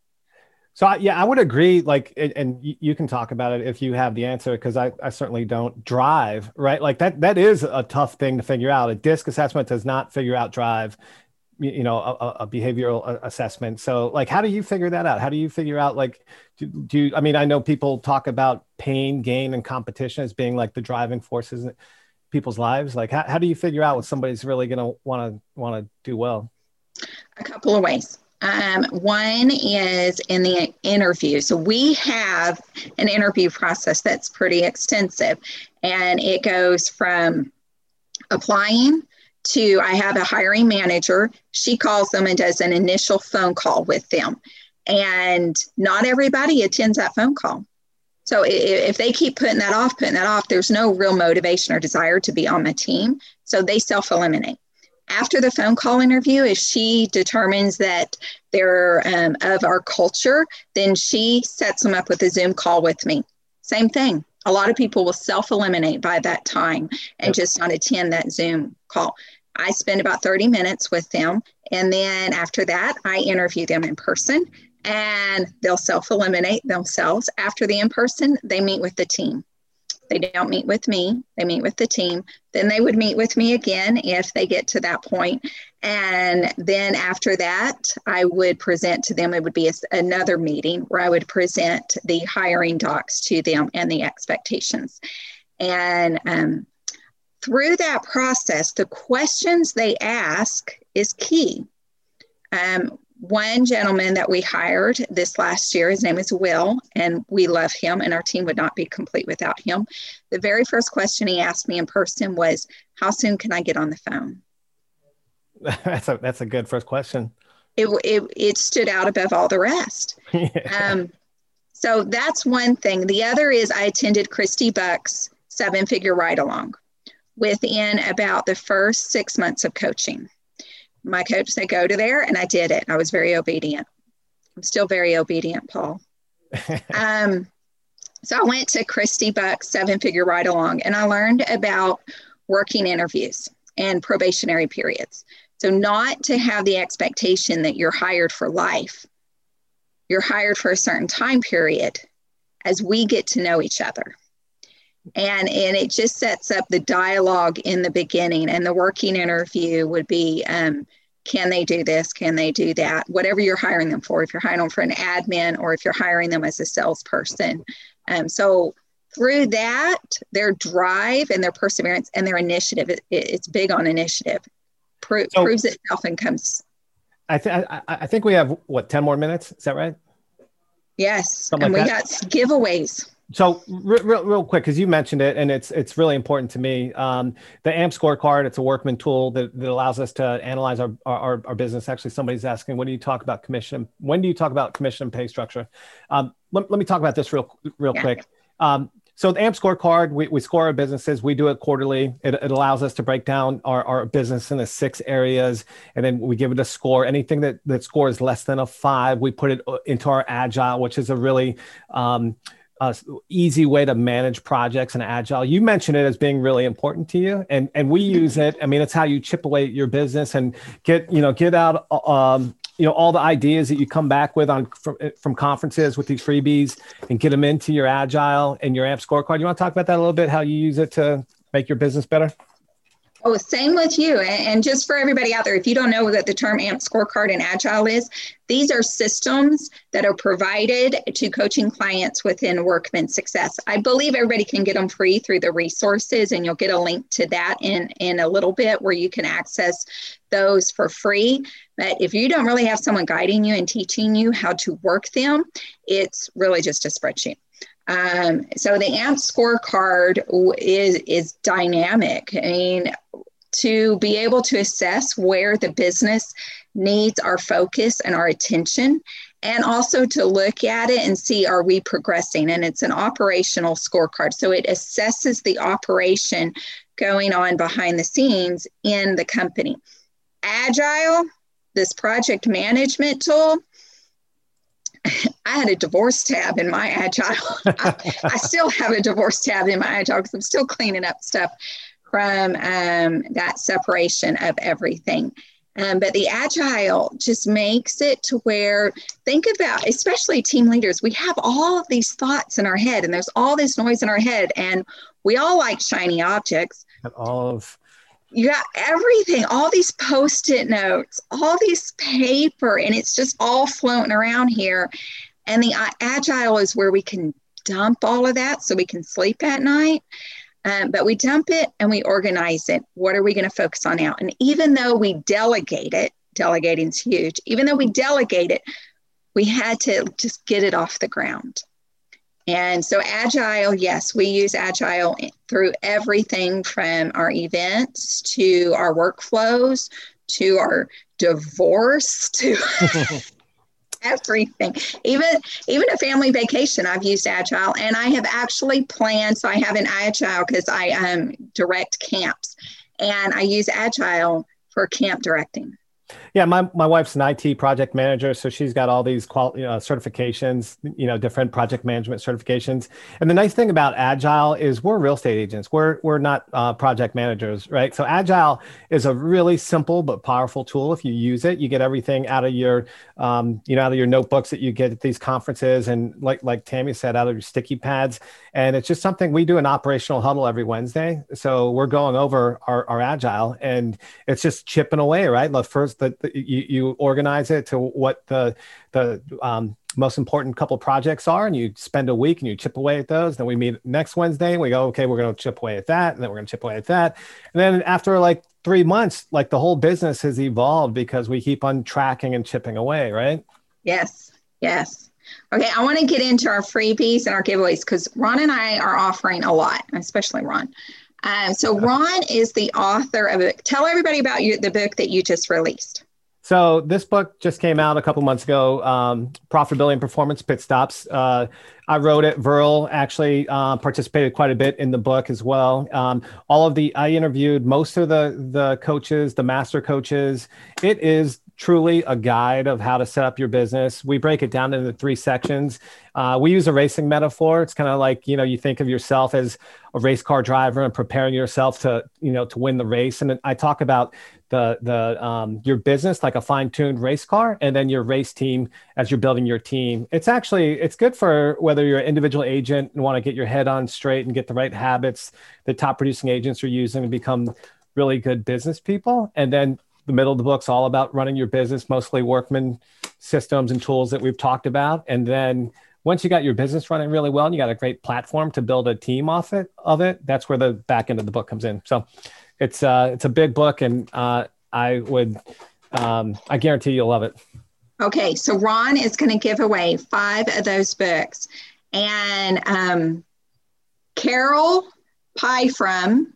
So I, yeah, I would agree. Like, and you can talk about it if you have the answer, because I, I certainly don't drive, right? Like that, that is a tough thing to figure out. A DISC assessment does not figure out drive, you know, a, a behavioral assessment. So like, how do you figure that out? How do you figure out, like, do, do you, I mean, I know people talk about pain, gain, and competition as being like the driving forces in people's lives. Like, how, how do you figure out what somebody's really going to want to want to do well? A couple of ways. Um, one is in the interview. So we have an interview process that's pretty extensive, and it goes from applying to, I have a hiring manager. She calls them and does an initial phone call with them. And not everybody attends that phone call. So if they keep putting that off, putting that off, there's no real motivation or desire to be on my team. So they self-eliminate. After the phone call interview, if she determines that they're um, of our culture, then she sets them up with a Zoom call with me. Same thing. A lot of people will self-eliminate by that time and just not attend that Zoom call. I spend about thirty minutes with them. And then after that, I interview them in person. And they'll self-eliminate themselves. After the in-person, they meet with the team. They don't meet with me. They meet with the team. Then they would meet with me again if they get to that point. And then after that, I would present to them. It would be a, another meeting where I would present the hiring docs to them and the expectations. And um, through that process, the questions they ask is key. Um, One gentleman that we hired this last year, his name is Will, and we love him, and our team would not be complete without him. The very first question he asked me in person was, how soon can I get on the phone? That's a, that's a good first question. It, it, it stood out above all the rest. Yeah. Um, So that's one thing. The other is I attended Christy Buck's seven-figure ride-along within about the first six months of coaching. My coach said, go to there, and I did it. I was very obedient. I'm still very obedient, Paul. um, so I went to Christy Buck's seven-figure ride-along, and I learned about working interviews and probationary periods. So not to have the expectation that you're hired for life. You're hired for a certain time period as we get to know each other. And, and it just sets up the dialogue in the beginning. And the working interview would be, um, can they do this? Can they do that? Whatever you're hiring them for, if you're hiring them for an admin or if you're hiring them as a salesperson. Um, so through that, their drive and their perseverance and their initiative, it, it, it's big on initiative, Pro- so, proves itself and comes. I, th- I, I think we have, what, ten more minutes? Is that right? Yes. Something and like we that. Got giveaways. So real, real quick, because you mentioned it, and it's it's really important to me. Um, the A M P scorecard, it's a Workman tool that, that allows us to analyze our, our our business. Actually, somebody's asking, when do you talk about commission? When do you talk about commission and pay structure? Um, let, let me talk about this real real yeah. quick. Um, so the A M P scorecard, we, we score our businesses. We do it quarterly. It, it allows us to break down our, our business into six areas, and then we give it a score. Anything that, that scores less than a five, we put it into our agile, which is a really... Um, Uh, easy way to manage projects and agile. You mentioned it as being really important to you, and and we use it. I mean, it's how you chip away at your business and get you know get out um, you know all the ideas that you come back with on from, from conferences with these freebies and get them into your agile and your A M P scorecard. You want to talk about that a little bit? How you use it to make your business better? Oh, same with you. And just for everybody out there, if you don't know what the term A M P scorecard and agile is, these are systems that are provided to coaching clients within Workman Success. I believe everybody can get them free through the resources, and you'll get a link to that in, in a little bit where you can access those for free. But if you don't really have someone guiding you and teaching you how to work them, it's really just a spreadsheet. Um, so the A M P scorecard is, is dynamic. I mean, to be able to assess where the business needs our focus and our attention, and also to look at it and see, are we progressing? And it's an operational scorecard. So it assesses the operation going on behind the scenes in the company. Agile, this project management tool, I had a divorce tab in my agile. I, I still have a divorce tab in my agile because I'm still cleaning up stuff from um, that separation of everything. Um, but the agile just makes it to where, think about, especially team leaders, we have all of these thoughts in our head, and there's all this noise in our head, and we all like shiny objects. And all of You got everything, all these post-it notes, all these paper, and it's just all floating around here. And the uh, agile is where we can dump all of that so we can sleep at night. Um, but we dump it and we organize it. What are we going to focus on now? And even though we delegate it, delegating's huge. Even though we delegate it, we had to just get it off the ground. And so agile, yes, we use agile through everything from our events to our workflows, to our divorce, to everything. Even, even a family vacation, I've used agile, and I have actually planned. So I have an agile because I um, direct camps, and I use agile for camp directing. Yeah, my, my wife's an I T project manager, so she's got all these quali- you know, certifications, you know, different project management certifications. And the nice thing about agile is we're real estate agents. We're we're not uh, project managers, right? So agile is a really simple but powerful tool. If you use it, you get everything out of your, um, you know, out of your notebooks that you get at these conferences, and like like Tammy said, out of your sticky pads. And it's just something we do an operational huddle every Wednesday. So we're going over our, our agile, and it's just chipping away, right? The first that you, you organize it to what the the um, most important couple projects are, and you spend a week and you chip away at those. Then we meet next Wednesday and we go, okay, we're going to chip away at that. And then we're going to chip away at that. And then after like three months, like the whole business has evolved because we keep on tracking and chipping away, right? Yes. Yes. Okay. I want to get into our freebies and our giveaways because Ron and I are offering a lot, especially Ron. Um, so Ron is the author of a book. Tell everybody about you, the book that you just released. So this book just came out a couple months ago, um, Profitability and Performance Pit Stops. Uh, I wrote it. Verl actually uh, participated quite a bit in the book as well. Um, all of the, I interviewed most of the, the coaches, the master coaches. It is truly a guide of how to set up your business. We break it down into three sections. Uh, we use a racing metaphor. It's kind of like, you know, you think of yourself as a race car driver and preparing yourself to, you know, to win the race. And I talk about the, the, um, your business, like a fine-tuned race car, and then your race team as you're building your team. It's actually, it's good for whether you're an individual agent and want to get your head on straight and get the right habits that top producing agents are using to become really good business people. And then the middle of the book's all about running your business, mostly Workman systems and tools that we've talked about. And then once you got your business running really well and you got a great platform to build a team off it, of it, that's where the back end of the book comes in. So it's uh, it's a big book, and uh, I would, um, I guarantee you'll love it. Okay, so Ron is going to give away five of those books. And um, Carol Pie from,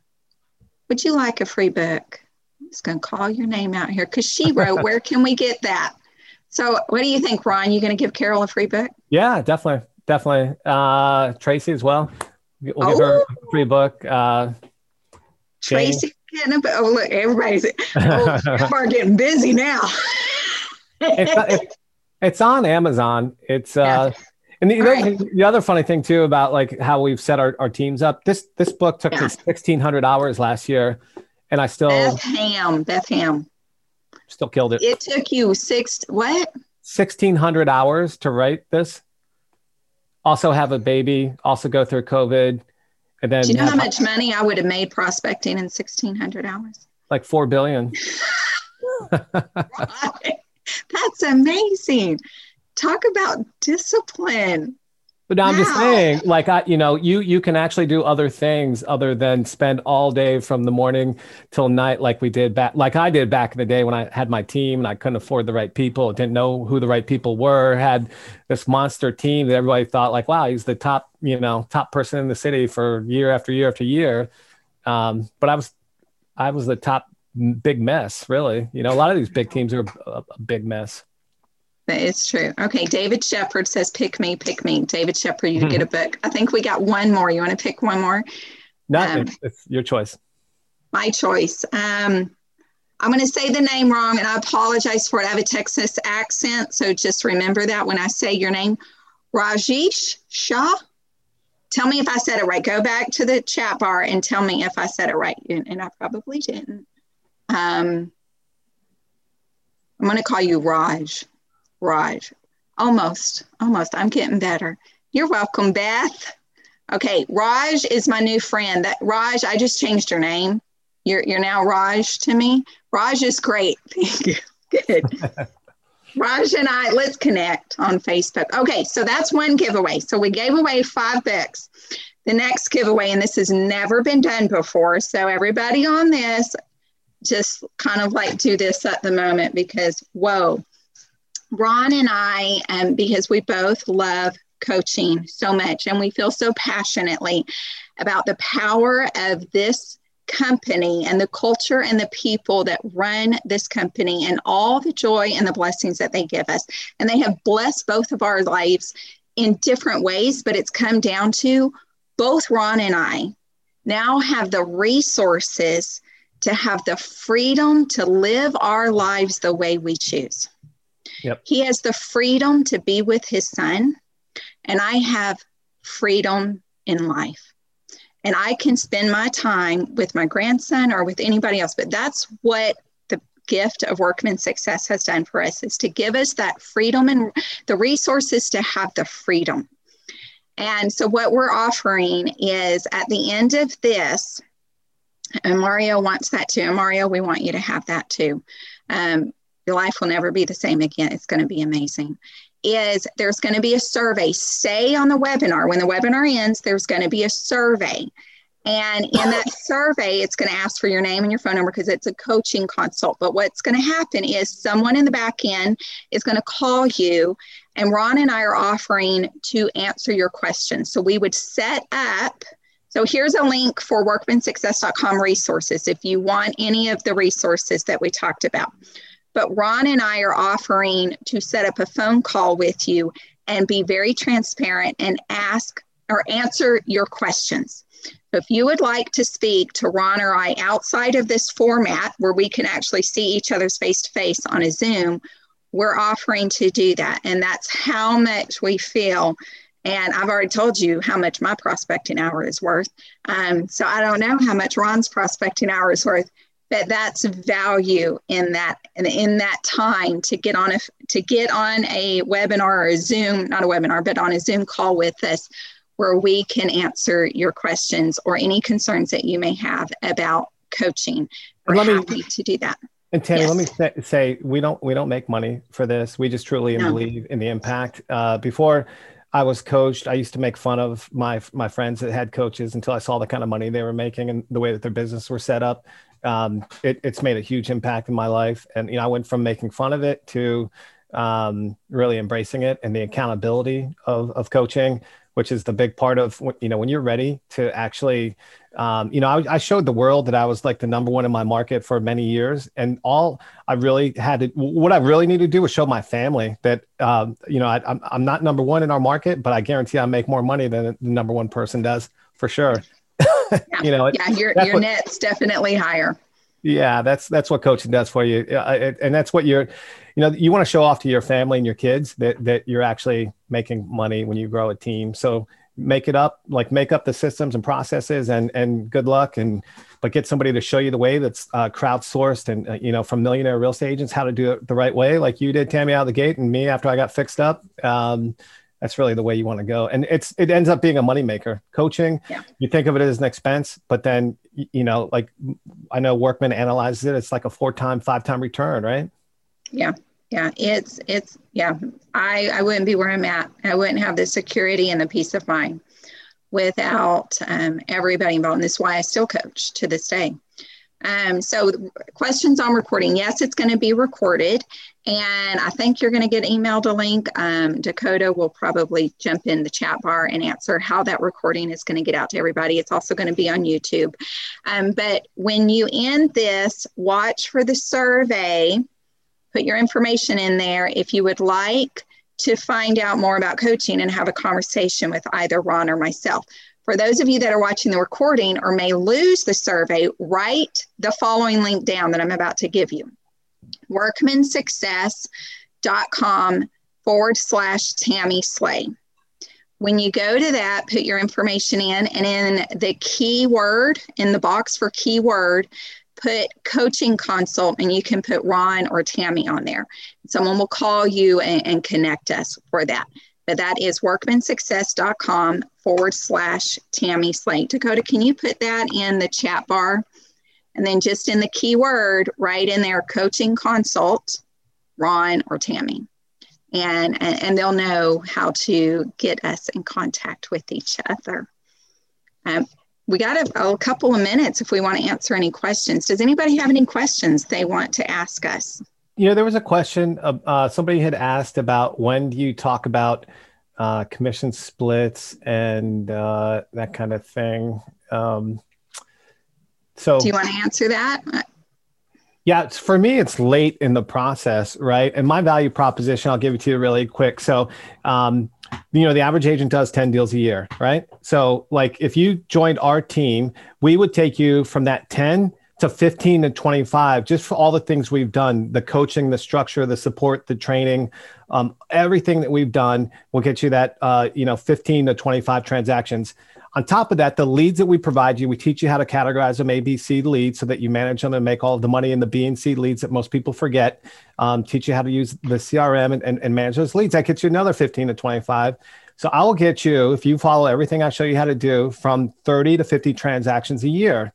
would you like a free book? It's going to call your name out here because she wrote, where can we get that? So what do you think, Ron? You going to give Carol a free book? Yeah, definitely. Definitely. Uh, Tracy as well. We'll oh. give her a free book. Uh, Tracy. Getting a, oh, look, everybody's oh, we're getting busy now. it's, it's, it's on Amazon. It's uh, yeah. And the, right. the other funny thing too, about like how we've set our, our teams up. This, this book took yeah. me sixteen hundred hours last year. And I still Beth Ham, Beth Ham, still killed it. It took you six what? Sixteen hundred hours to write this. Also have a baby. Also go through COVID, and then. Do you know how much money I would have made prospecting in sixteen hundred hours? Like four billion. That's amazing. Talk about discipline. But I'm wow. just saying, like, I, you know, you you can actually do other things other than spend all day from the morning till night, like we did back, like I did back in the day when I had my team and I couldn't afford the right people, didn't know who the right people were, had this monster team that everybody thought like, wow, he's the top, you know, top person in the city for year after year after year. Um, but I was, I was the top big mess, really. You know, a lot of these big teams are a, a big mess. It's true. Okay. David Shepherd says, pick me, pick me. David Shepherd, you get a book. I think we got one more. You want to pick one more? No, um, it's, it's your choice. My choice. Um, I'm going to say the name wrong, and I apologize for it. I have a Texas accent, so just remember that when I say your name. Rajesh Shah. Tell me if I said it right. Go back to the chat bar and tell me if I said it right, and, and I probably didn't. Um, I'm going to call you Raj. Raj. Almost, almost. I'm getting better. You're welcome, Beth. Okay, Raj is my new friend. That Raj, I just changed your name. You're you're now Raj to me. Raj is great. Thank you. Good. Raj and I, let's connect on Facebook. Okay, so that's one giveaway. So we gave away five books. The next giveaway, and this has never been done before, so everybody on this, just kind of like do this at the moment because, whoa. Ron and I, um, because we both love coaching so much and we feel so passionately about the power of this company and the culture and the people that run this company and all the joy and the blessings that they give us. And they have blessed both of our lives in different ways, but it's come down to both Ron and I now have the resources to have the freedom to live our lives the way we choose. Yep. He has the freedom to be with his son, and I have freedom in life. And I can spend my time with my grandson or with anybody else. But that's what the gift of Workman Success has done for us, is to give us that freedom and the resources to have the freedom. And so what we're offering is at the end of this, and Mario wants that too. And Mario, we want you to have that too. Um, Your life will never be the same again. It's going to be amazing. Is there's going to be a survey. Stay on the webinar. When the webinar ends, there's going to be a survey. And in that survey, it's going to ask for your name and your phone number because it's a coaching consult. But what's going to happen is someone in the back end is going to call you, and Ron and I are offering to answer your questions. So we would set up. So here's a link for workman success dot com resources if you want any of the resources that we talked about. but Ron and I are offering to set up a phone call with you and be very transparent and ask or answer your questions. So if you would like to speak to Ron or I outside of this format where we can actually see each other's face-to-face on a Zoom, we're offering to do that. And that's how much we feel. And I've already told you how much my prospecting hour is worth. Um, so I don't know how much Ron's prospecting hour is worth, but that's value in that, in that time to get on a, to get on a webinar or a Zoom, not a webinar, but on a Zoom call with us, where we can answer your questions or any concerns that you may have about coaching. We're let happy me, to do that. And Tammy, yes. let me say, say we don't we don't make money for this. We just truly no. believe in the impact. Uh, before I was coached, I used to make fun of my my friends that had coaches until I saw the kind of money they were making and the way that their business were set up. Um, it, it's made a huge impact in my life, and you know I went from making fun of it to um, really embracing it and the accountability of of coaching, which is the big part of, you know, when you're ready to actually, um, you know, I, I showed the world that I was like the number one in my market for many years. And all I really had to, what I really needed to do was show my family that, um, you know, I, I'm, I'm not number one in our market, but I guarantee I make more money than the number one person does for sure. Yeah. you know, it, yeah, your, your what, net's definitely higher. Yeah, that's that's what coaching does for you. Uh, and that's what you're, you know, you want to show off to your family and your kids that that you're actually making money when you grow a team. So make it up, like make up the systems and processes and and good luck. And but get somebody to show you the way that's uh, crowdsourced and, uh, you know, from millionaire real estate agents, how to do it the right way. Like you did, Tammy, out of the gate, and me after I got fixed up. Um, That's really the way you want to go. And it's, it ends up being a moneymaker. Coaching, yeah. You think of it as an expense, but then, you know, like I know Workman analyzes it. It's like a four time, five time return, right? Yeah. Yeah. It's, it's, yeah. I, I wouldn't be where I'm at. I wouldn't have the security and the peace of mind without um, everybody involved. And this is why I still coach to this day. Um, so questions on recording. Yes, it's going to be recorded. And I think you're going to get emailed a link. Um, Dakota will probably jump in the chat bar and answer how that recording is going to get out to everybody. It's also going to be on YouTube. Um, but when you end this, watch for the survey. Put your information in there. If you would like to find out more about coaching and have a conversation with either Ron or myself. For those of you that are watching the recording or may lose the survey, write the following link down that I'm about to give you. workmansuccess.com forward slash Tammy Slay. When you go to that, put your information in, and in the keyword, in the box for keyword, put coaching consult, and you can put Ron or Tammy on there. Someone will call you and, and connect us for that. But that is workmansuccess.com forward slash Tammy Slay. Dakota, can you put that in the chat bar? And then just in the keyword, right in there, coaching consult, Ron or Tammy. And, and, and they'll know how to get us in contact with each other. Um, we got a, a couple of minutes if we want to answer any questions. Does anybody have any questions they want to ask us? You know, there was a question, uh, uh, somebody had asked about when do you talk about uh, commission splits and uh, that kind of thing. Um, So, do you want to answer that? Yeah, it's, for me, it's late in the process, right? And my value proposition, I'll give it to you really quick. So, um, you know, the average agent does ten deals a year, right? So, like, if you joined our team, we would take you from that ten to fifteen to twenty-five, just for all the things we've done, the coaching, the structure, the support, the training, um, everything that we've done will get you that, uh, you know, fifteen to twenty-five transactions. On top of that, the leads that we provide you, we teach you how to categorize them A, B, C leads so that you manage them and make all of the money in the B and C leads that most people forget. Um, teach you how to use the C R M and, and, and manage those leads. That gets you another fifteen to twenty-five. So I will get you, if you follow everything I show you how to do, from thirty to fifty transactions a year.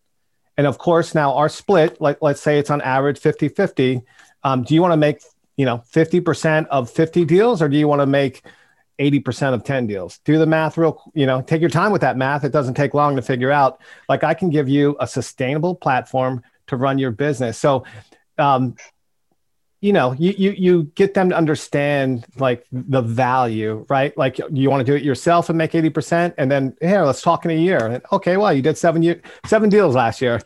And of course, now our split, like let's say it's on average fifty fifty. Um, do you want to make, you know, fifty percent of fifty deals, or do you want to make eighty percent of ten deals? Do the math real, you know, take your time with that math. It doesn't take long to figure out, like, I can give you a sustainable platform to run your business. So, um, you know, you, you, you get them to understand like the value, right? Like you want to do it yourself and make eighty percent, and then here, let's talk in a year. And, okay. Well, you did seven year, seven deals last year.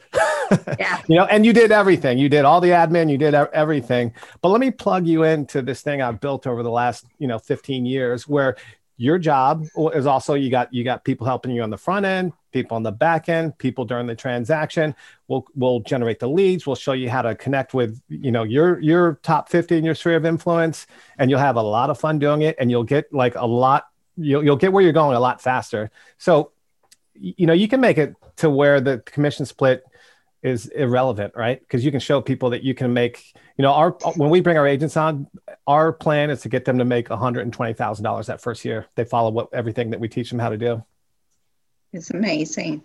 Yeah. You know, and you did everything. You did all the admin, you did everything. But let me plug you into this thing I've built over the last, you know, fifteen years, where your job is also, you got, you got people helping you on the front end, people on the back end, people during the transaction. We'll, we'll generate the leads. We'll show you how to connect with, you know, your, your top fifty in your sphere of influence, and you'll have a lot of fun doing it. And you'll get like a lot, you'll, you'll get where you're going a lot faster. So, you know, you can make it to where the commission split is irrelevant, right? Because you can show people that you can make, you know, our, when we bring our agents on, our plan is to get them to make one hundred twenty thousand dollars that first year. They follow what everything that we teach them how to do. It's amazing.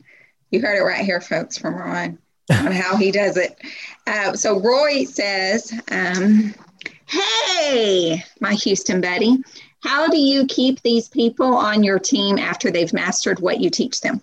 You heard it right here, folks, from Ron on how he does it. Uh, so Roy says, um, hey, my Houston buddy, how do you keep these people on your team after they've mastered what you teach them?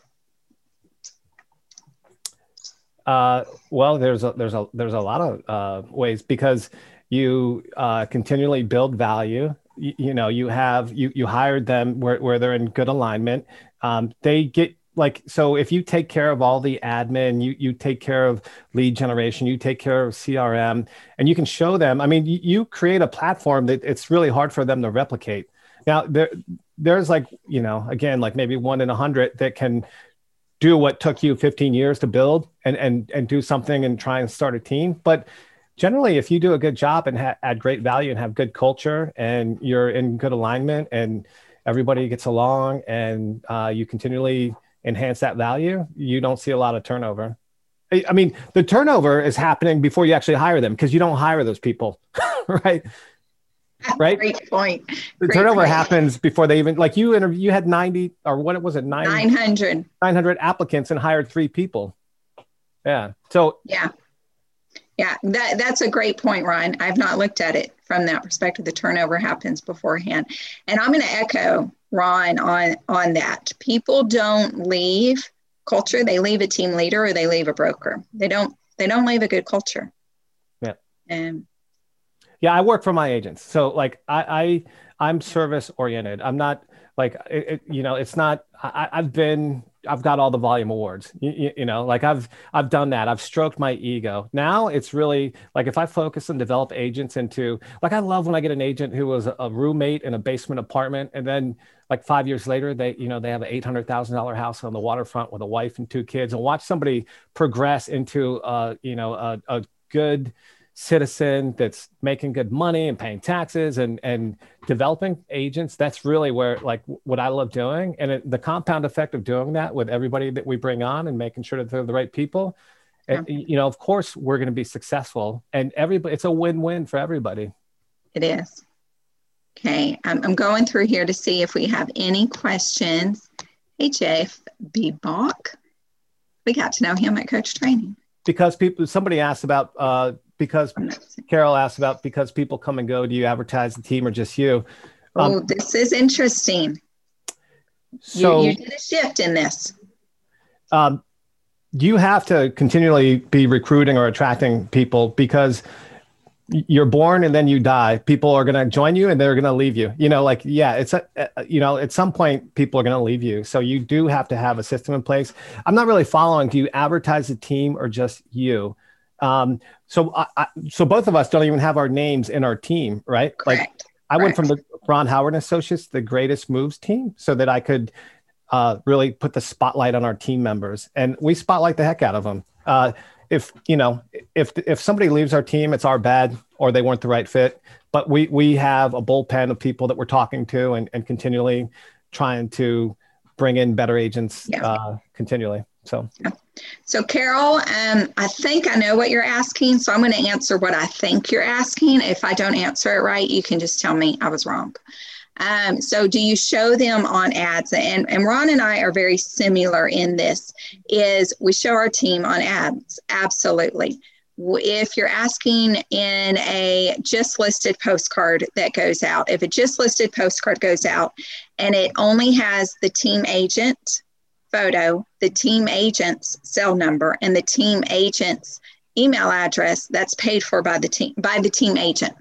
Uh, well, there's a, there's a, there's a lot of, uh, ways, because you, uh, continually build value. You, you know, you have, you, you hired them where, where they're in good alignment. Um, they get like, so if you take care of all the admin, you, you take care of lead generation, you take care of C R M, and you can show them, I mean, you, you create a platform that it's really hard for them to replicate. Now there, there's like, you know, again, like maybe one in a hundred that can do what took you fifteen years to build and, and, and do something and try and start a team. But generally, if you do a good job and ha- add great value and have good culture and you're in good alignment and everybody gets along and uh, you continually enhance that value, you don't see a lot of turnover. I, I mean, the turnover is happening before you actually hire them, because you don't hire those people, right? Right. Great point. The Great turnover point. happens before they even, like you interview, you had ninety or what was it? nine hundred nine hundred applicants and hired three people. Yeah. So. Yeah. Yeah. That, that's a great point, Ron. I've not looked at it from that perspective. The turnover happens beforehand. And I'm going to echo Ron on, on that. People don't leave culture. They leave a team leader or they leave a broker. They don't, they don't leave a good culture. Yeah. And Yeah, I work for my agents. So like I, I I'm service oriented. I'm not like, it, it, you know, it's not, I, I've been, I've got all the volume awards, you, you, you know, like I've, I've done that. I've stroked my ego. Now it's really like, if I focus and develop agents into, like, I love when I get an agent who was a roommate in a basement apartment. And then like five years later, they, you know, they have an eight hundred thousand dollars house on the waterfront with a wife and two kids, and watch somebody progress into, uh, you know, a, a good citizen that's making good money and paying taxes and, and developing agents. That's really where, like, what I love doing. And it, the compound effect of doing that with everybody that we bring on and making sure that they're the right people, yeah. it, you know, of course we're going to be successful, and everybody, it's a win-win for everybody. It is. Okay. I'm, I'm going through here to see if we have any questions. Hey, Jeff B. Bach. We got to know him at coach training. Because people, somebody asked about, uh, because Carol asked about, because people come and go, do you advertise the team or just you? Um, oh, this is interesting. So you, you did a shift in this. Um, you have to continually be recruiting or attracting people, because you're born and then you die. People are going to join you and they're going to leave you. You know, like, yeah, it's, a, you know, at some point people are going to leave you. So you do have to have a system in place. I'm not really following. Do you advertise the team or just you? Um, so, I, I, so both of us don't even have our names in our team, right? Correct. Like I Correct. went from the Ron Howard and Associates, the Greatest Moves team, so that I could, uh, really put the spotlight on our team members, and we spotlight the heck out of them. Uh, if, you know, if, if somebody leaves our team, it's our bad, or they weren't the right fit, but we, we have a bullpen of people that we're talking to and, and continually trying to bring in better agents, yeah. uh, continually. So, so Carol, um, I think I know what you're asking. So I'm going to answer what I think you're asking. If I don't answer it right, you can just tell me I was wrong. Um, so do you show them on ads? And, and Ron and I are very similar in this, is we show our team on ads. Absolutely. If you're asking in a just listed postcard that goes out, if a just listed postcard goes out and it only has the team agent photo, the team agent's cell number, and the team agent's email address, that's paid for by the team, by the team agent.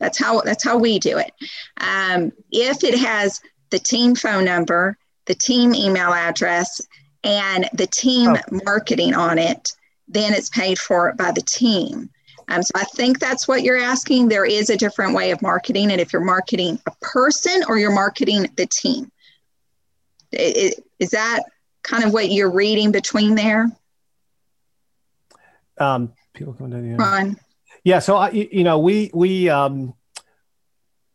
That's how, that's how we do it. Um, if it has the team phone number, the team email address, and the team oh. marketing on it, then it's paid for by the team. Um, so I think that's what you're asking. There is a different way of marketing, and if you're marketing a person or you're marketing the team. It, it, is that kind of what you're reading between there? Um, people coming down here. Ron. Yeah, so, I, you know, we, we, um,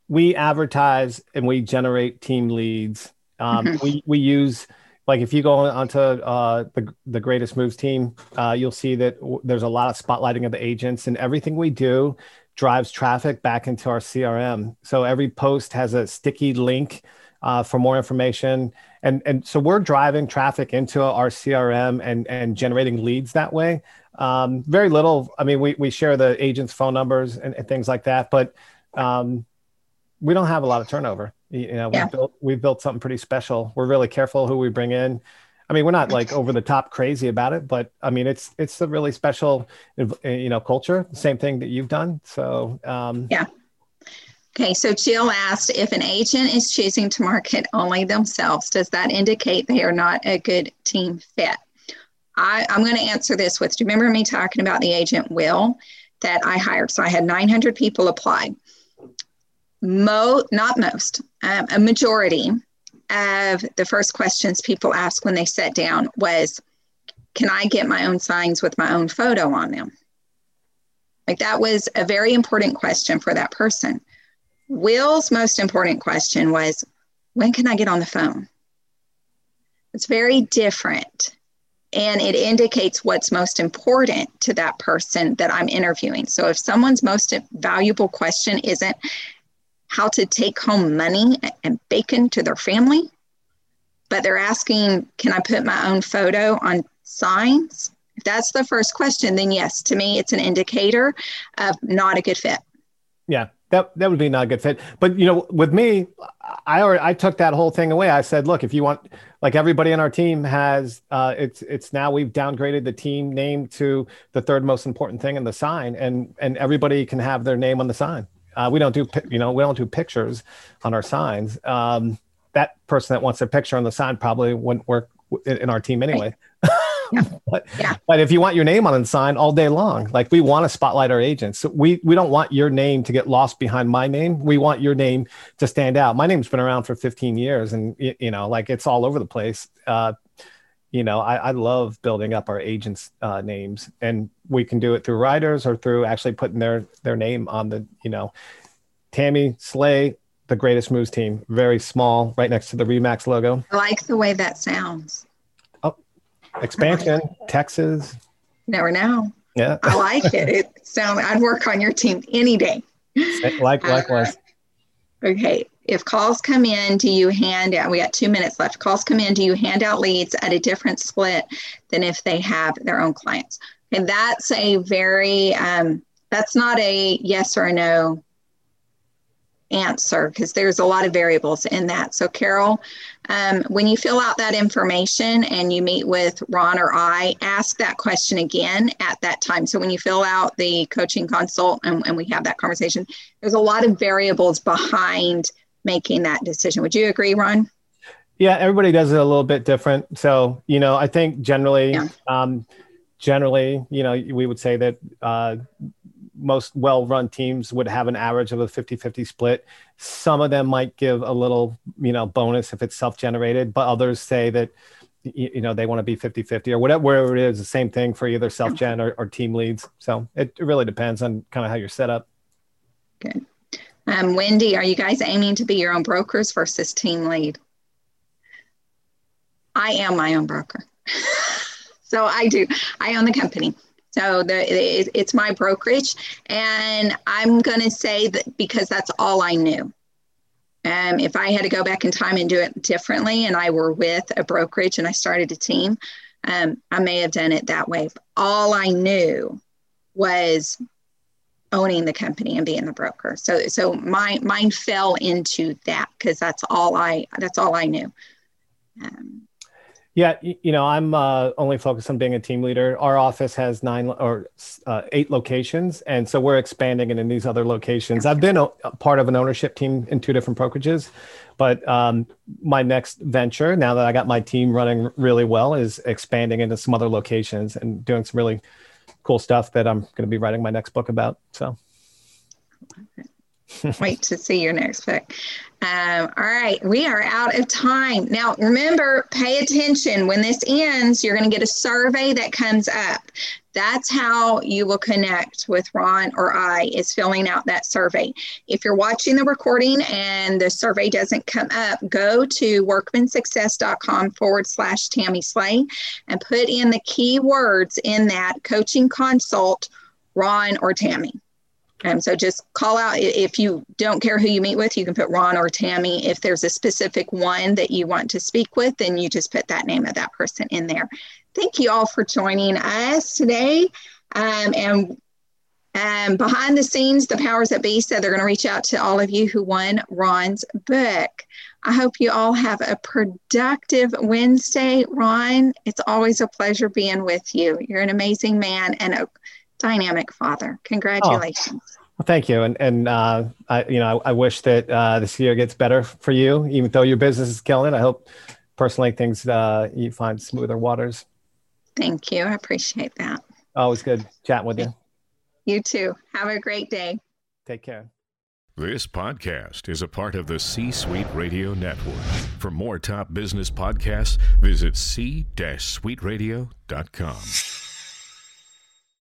we advertise and we generate team leads. Um, mm-hmm. we, we use... Like if you go onto uh, the, the Greatest Moves team, uh, you'll see that w- there's a lot of spotlighting of the agents, and everything we do drives traffic back into our C R M. So every post has a sticky link uh, for more information. And, and so we're driving traffic into our C R M and, and generating leads that way. Um, very little. I mean, we, we share the agents' phone numbers and, and things like that, but um, we don't have a lot of turnover. You know, yeah. we built, we built something pretty special. We're really careful who we bring in. I mean, we're not like over the top crazy about it, but I mean, it's, it's a really special, you know, culture, same thing that you've done. So, um, yeah. Okay. So Jill asked, if an agent is choosing to market only themselves, does that indicate they are not a good team fit? I, I'm going to answer this with, do you remember me talking about the agent Will that I hired? So I had nine hundred people apply. Mo, not most, um, a majority of the first questions people asked when they sat down was, can I get my own signs with my own photo on them? Like that was a very important question for that person. Will's most important question was, when can I get on the phone? It's very different. And it indicates what's most important to that person that I'm interviewing. So if someone's most valuable question isn't how to take home money and bacon to their family, but they're asking, can I put my own photo on signs? If that's the first question, then yes, to me, it's an indicator of not a good fit. Yeah, that, that would be not a good fit. But, you know, with me, I already, I took that whole thing away. I said, look, if you want, like everybody in our team has, uh, it's it's now we've downgraded the team name to the third most important thing in the sign, and and everybody can have their name on the sign. Uh, we don't do, you know, we don't do pictures on our signs. Um, that person that wants a picture on the sign probably wouldn't work in, in our team anyway. Right. Yeah. but, yeah. but if you want your name on the sign all day long, like we want to spotlight our agents. So we, we don't want your name to get lost behind my name. We want your name to stand out. My name's been around for fifteen years, and you, you know, like it's all over the place. Uh, you know, I, I love building up our agents' uh, names, and we can do it through writers or through actually putting their, their name on the, you know, Tammy Slay, the Greatest Moves team, very small, right next to the Remax logo. I like the way that sounds. Oh, expansion, like Texas. Never know. Yeah. I like it. It sounds, I'd work on your team any day. Like, likewise. Uh, okay. If calls come in, do you hand out, we got two minutes left. Calls come in, do you hand out leads at a different split than if they have their own clients? And that's a very, um, that's not a yes or a no answer, because there's a lot of variables in that. So Carol, um, when you fill out that information and you meet with Ron or I, ask that question again at that time. So when you fill out the coaching consult and, and we have that conversation, there's a lot of variables behind making that decision. Would you agree, Ron? Yeah, everybody does it a little bit different. So, you know, I think generally, yeah. um, generally, you know, we would say that uh, most well-run teams would have an average of a fifty-fifty split. Some of them might give a little, you know, bonus if it's self-generated, but others say that, you, you know, they want to be fifty-fifty or whatever, wherever it is, the same thing for either self-gen or, or team leads. So it really depends on kind of how you're set up. Good. Um, Wendy, are you guys aiming to be your own brokers versus team lead? I am my own broker. So I do. I own the company. So the, it, it's my brokerage. And I'm going to say that because that's all I knew. Um, if I had to go back in time and do it differently and I were with a brokerage and I started a team, um, I may have done it that way. But all I knew was owning the company and being the broker. So, so my, mine fell into that because that's all I, that's all I knew. Um, Yeah, you know, I'm uh, only focused on being a team leader. Our office has nine or uh, eight locations, and so we're expanding into these other locations. I've been a, a part of an ownership team in two different brokerages, but um, my next venture, now that I got my team running really well, is expanding into some other locations and doing some really cool stuff that I'm going to be writing my next book about. So, wait to see your next book. Um, all right, we are out of time. Now, remember, pay attention. When this ends, you're going to get a survey that comes up. That's how you will connect with Ron or I, is filling out that survey. If you're watching the recording and the survey doesn't come up, go to workmansuccess.com forward slash Tammy Slay and put in the key words in that: coaching consult, Ron or Tammy. Um, so just call out, if you don't care who you meet with, you can put Ron or Tammy. If there's a specific one that you want to speak with, then you just put that name of that person in there. Thank you all for joining us today. Um, and um, behind the scenes, the powers that be said they're going to reach out to all of you who won Ron's book. I hope you all have a productive Wednesday. Ron, it's always a pleasure being with you. You're an amazing man and a dynamic father. Congratulations. Oh, well, thank you. And, and uh, I, you know, I, I wish that uh, this year gets better for you, even though your business is killing. I hope personally things, uh, you find smoother waters. Thank you. I appreciate that. Always good chatting with you. You too. Have a great day. Take care. This podcast is a part of the C-Suite Radio Network. For more top business podcasts, visit c dash suite radio dot com.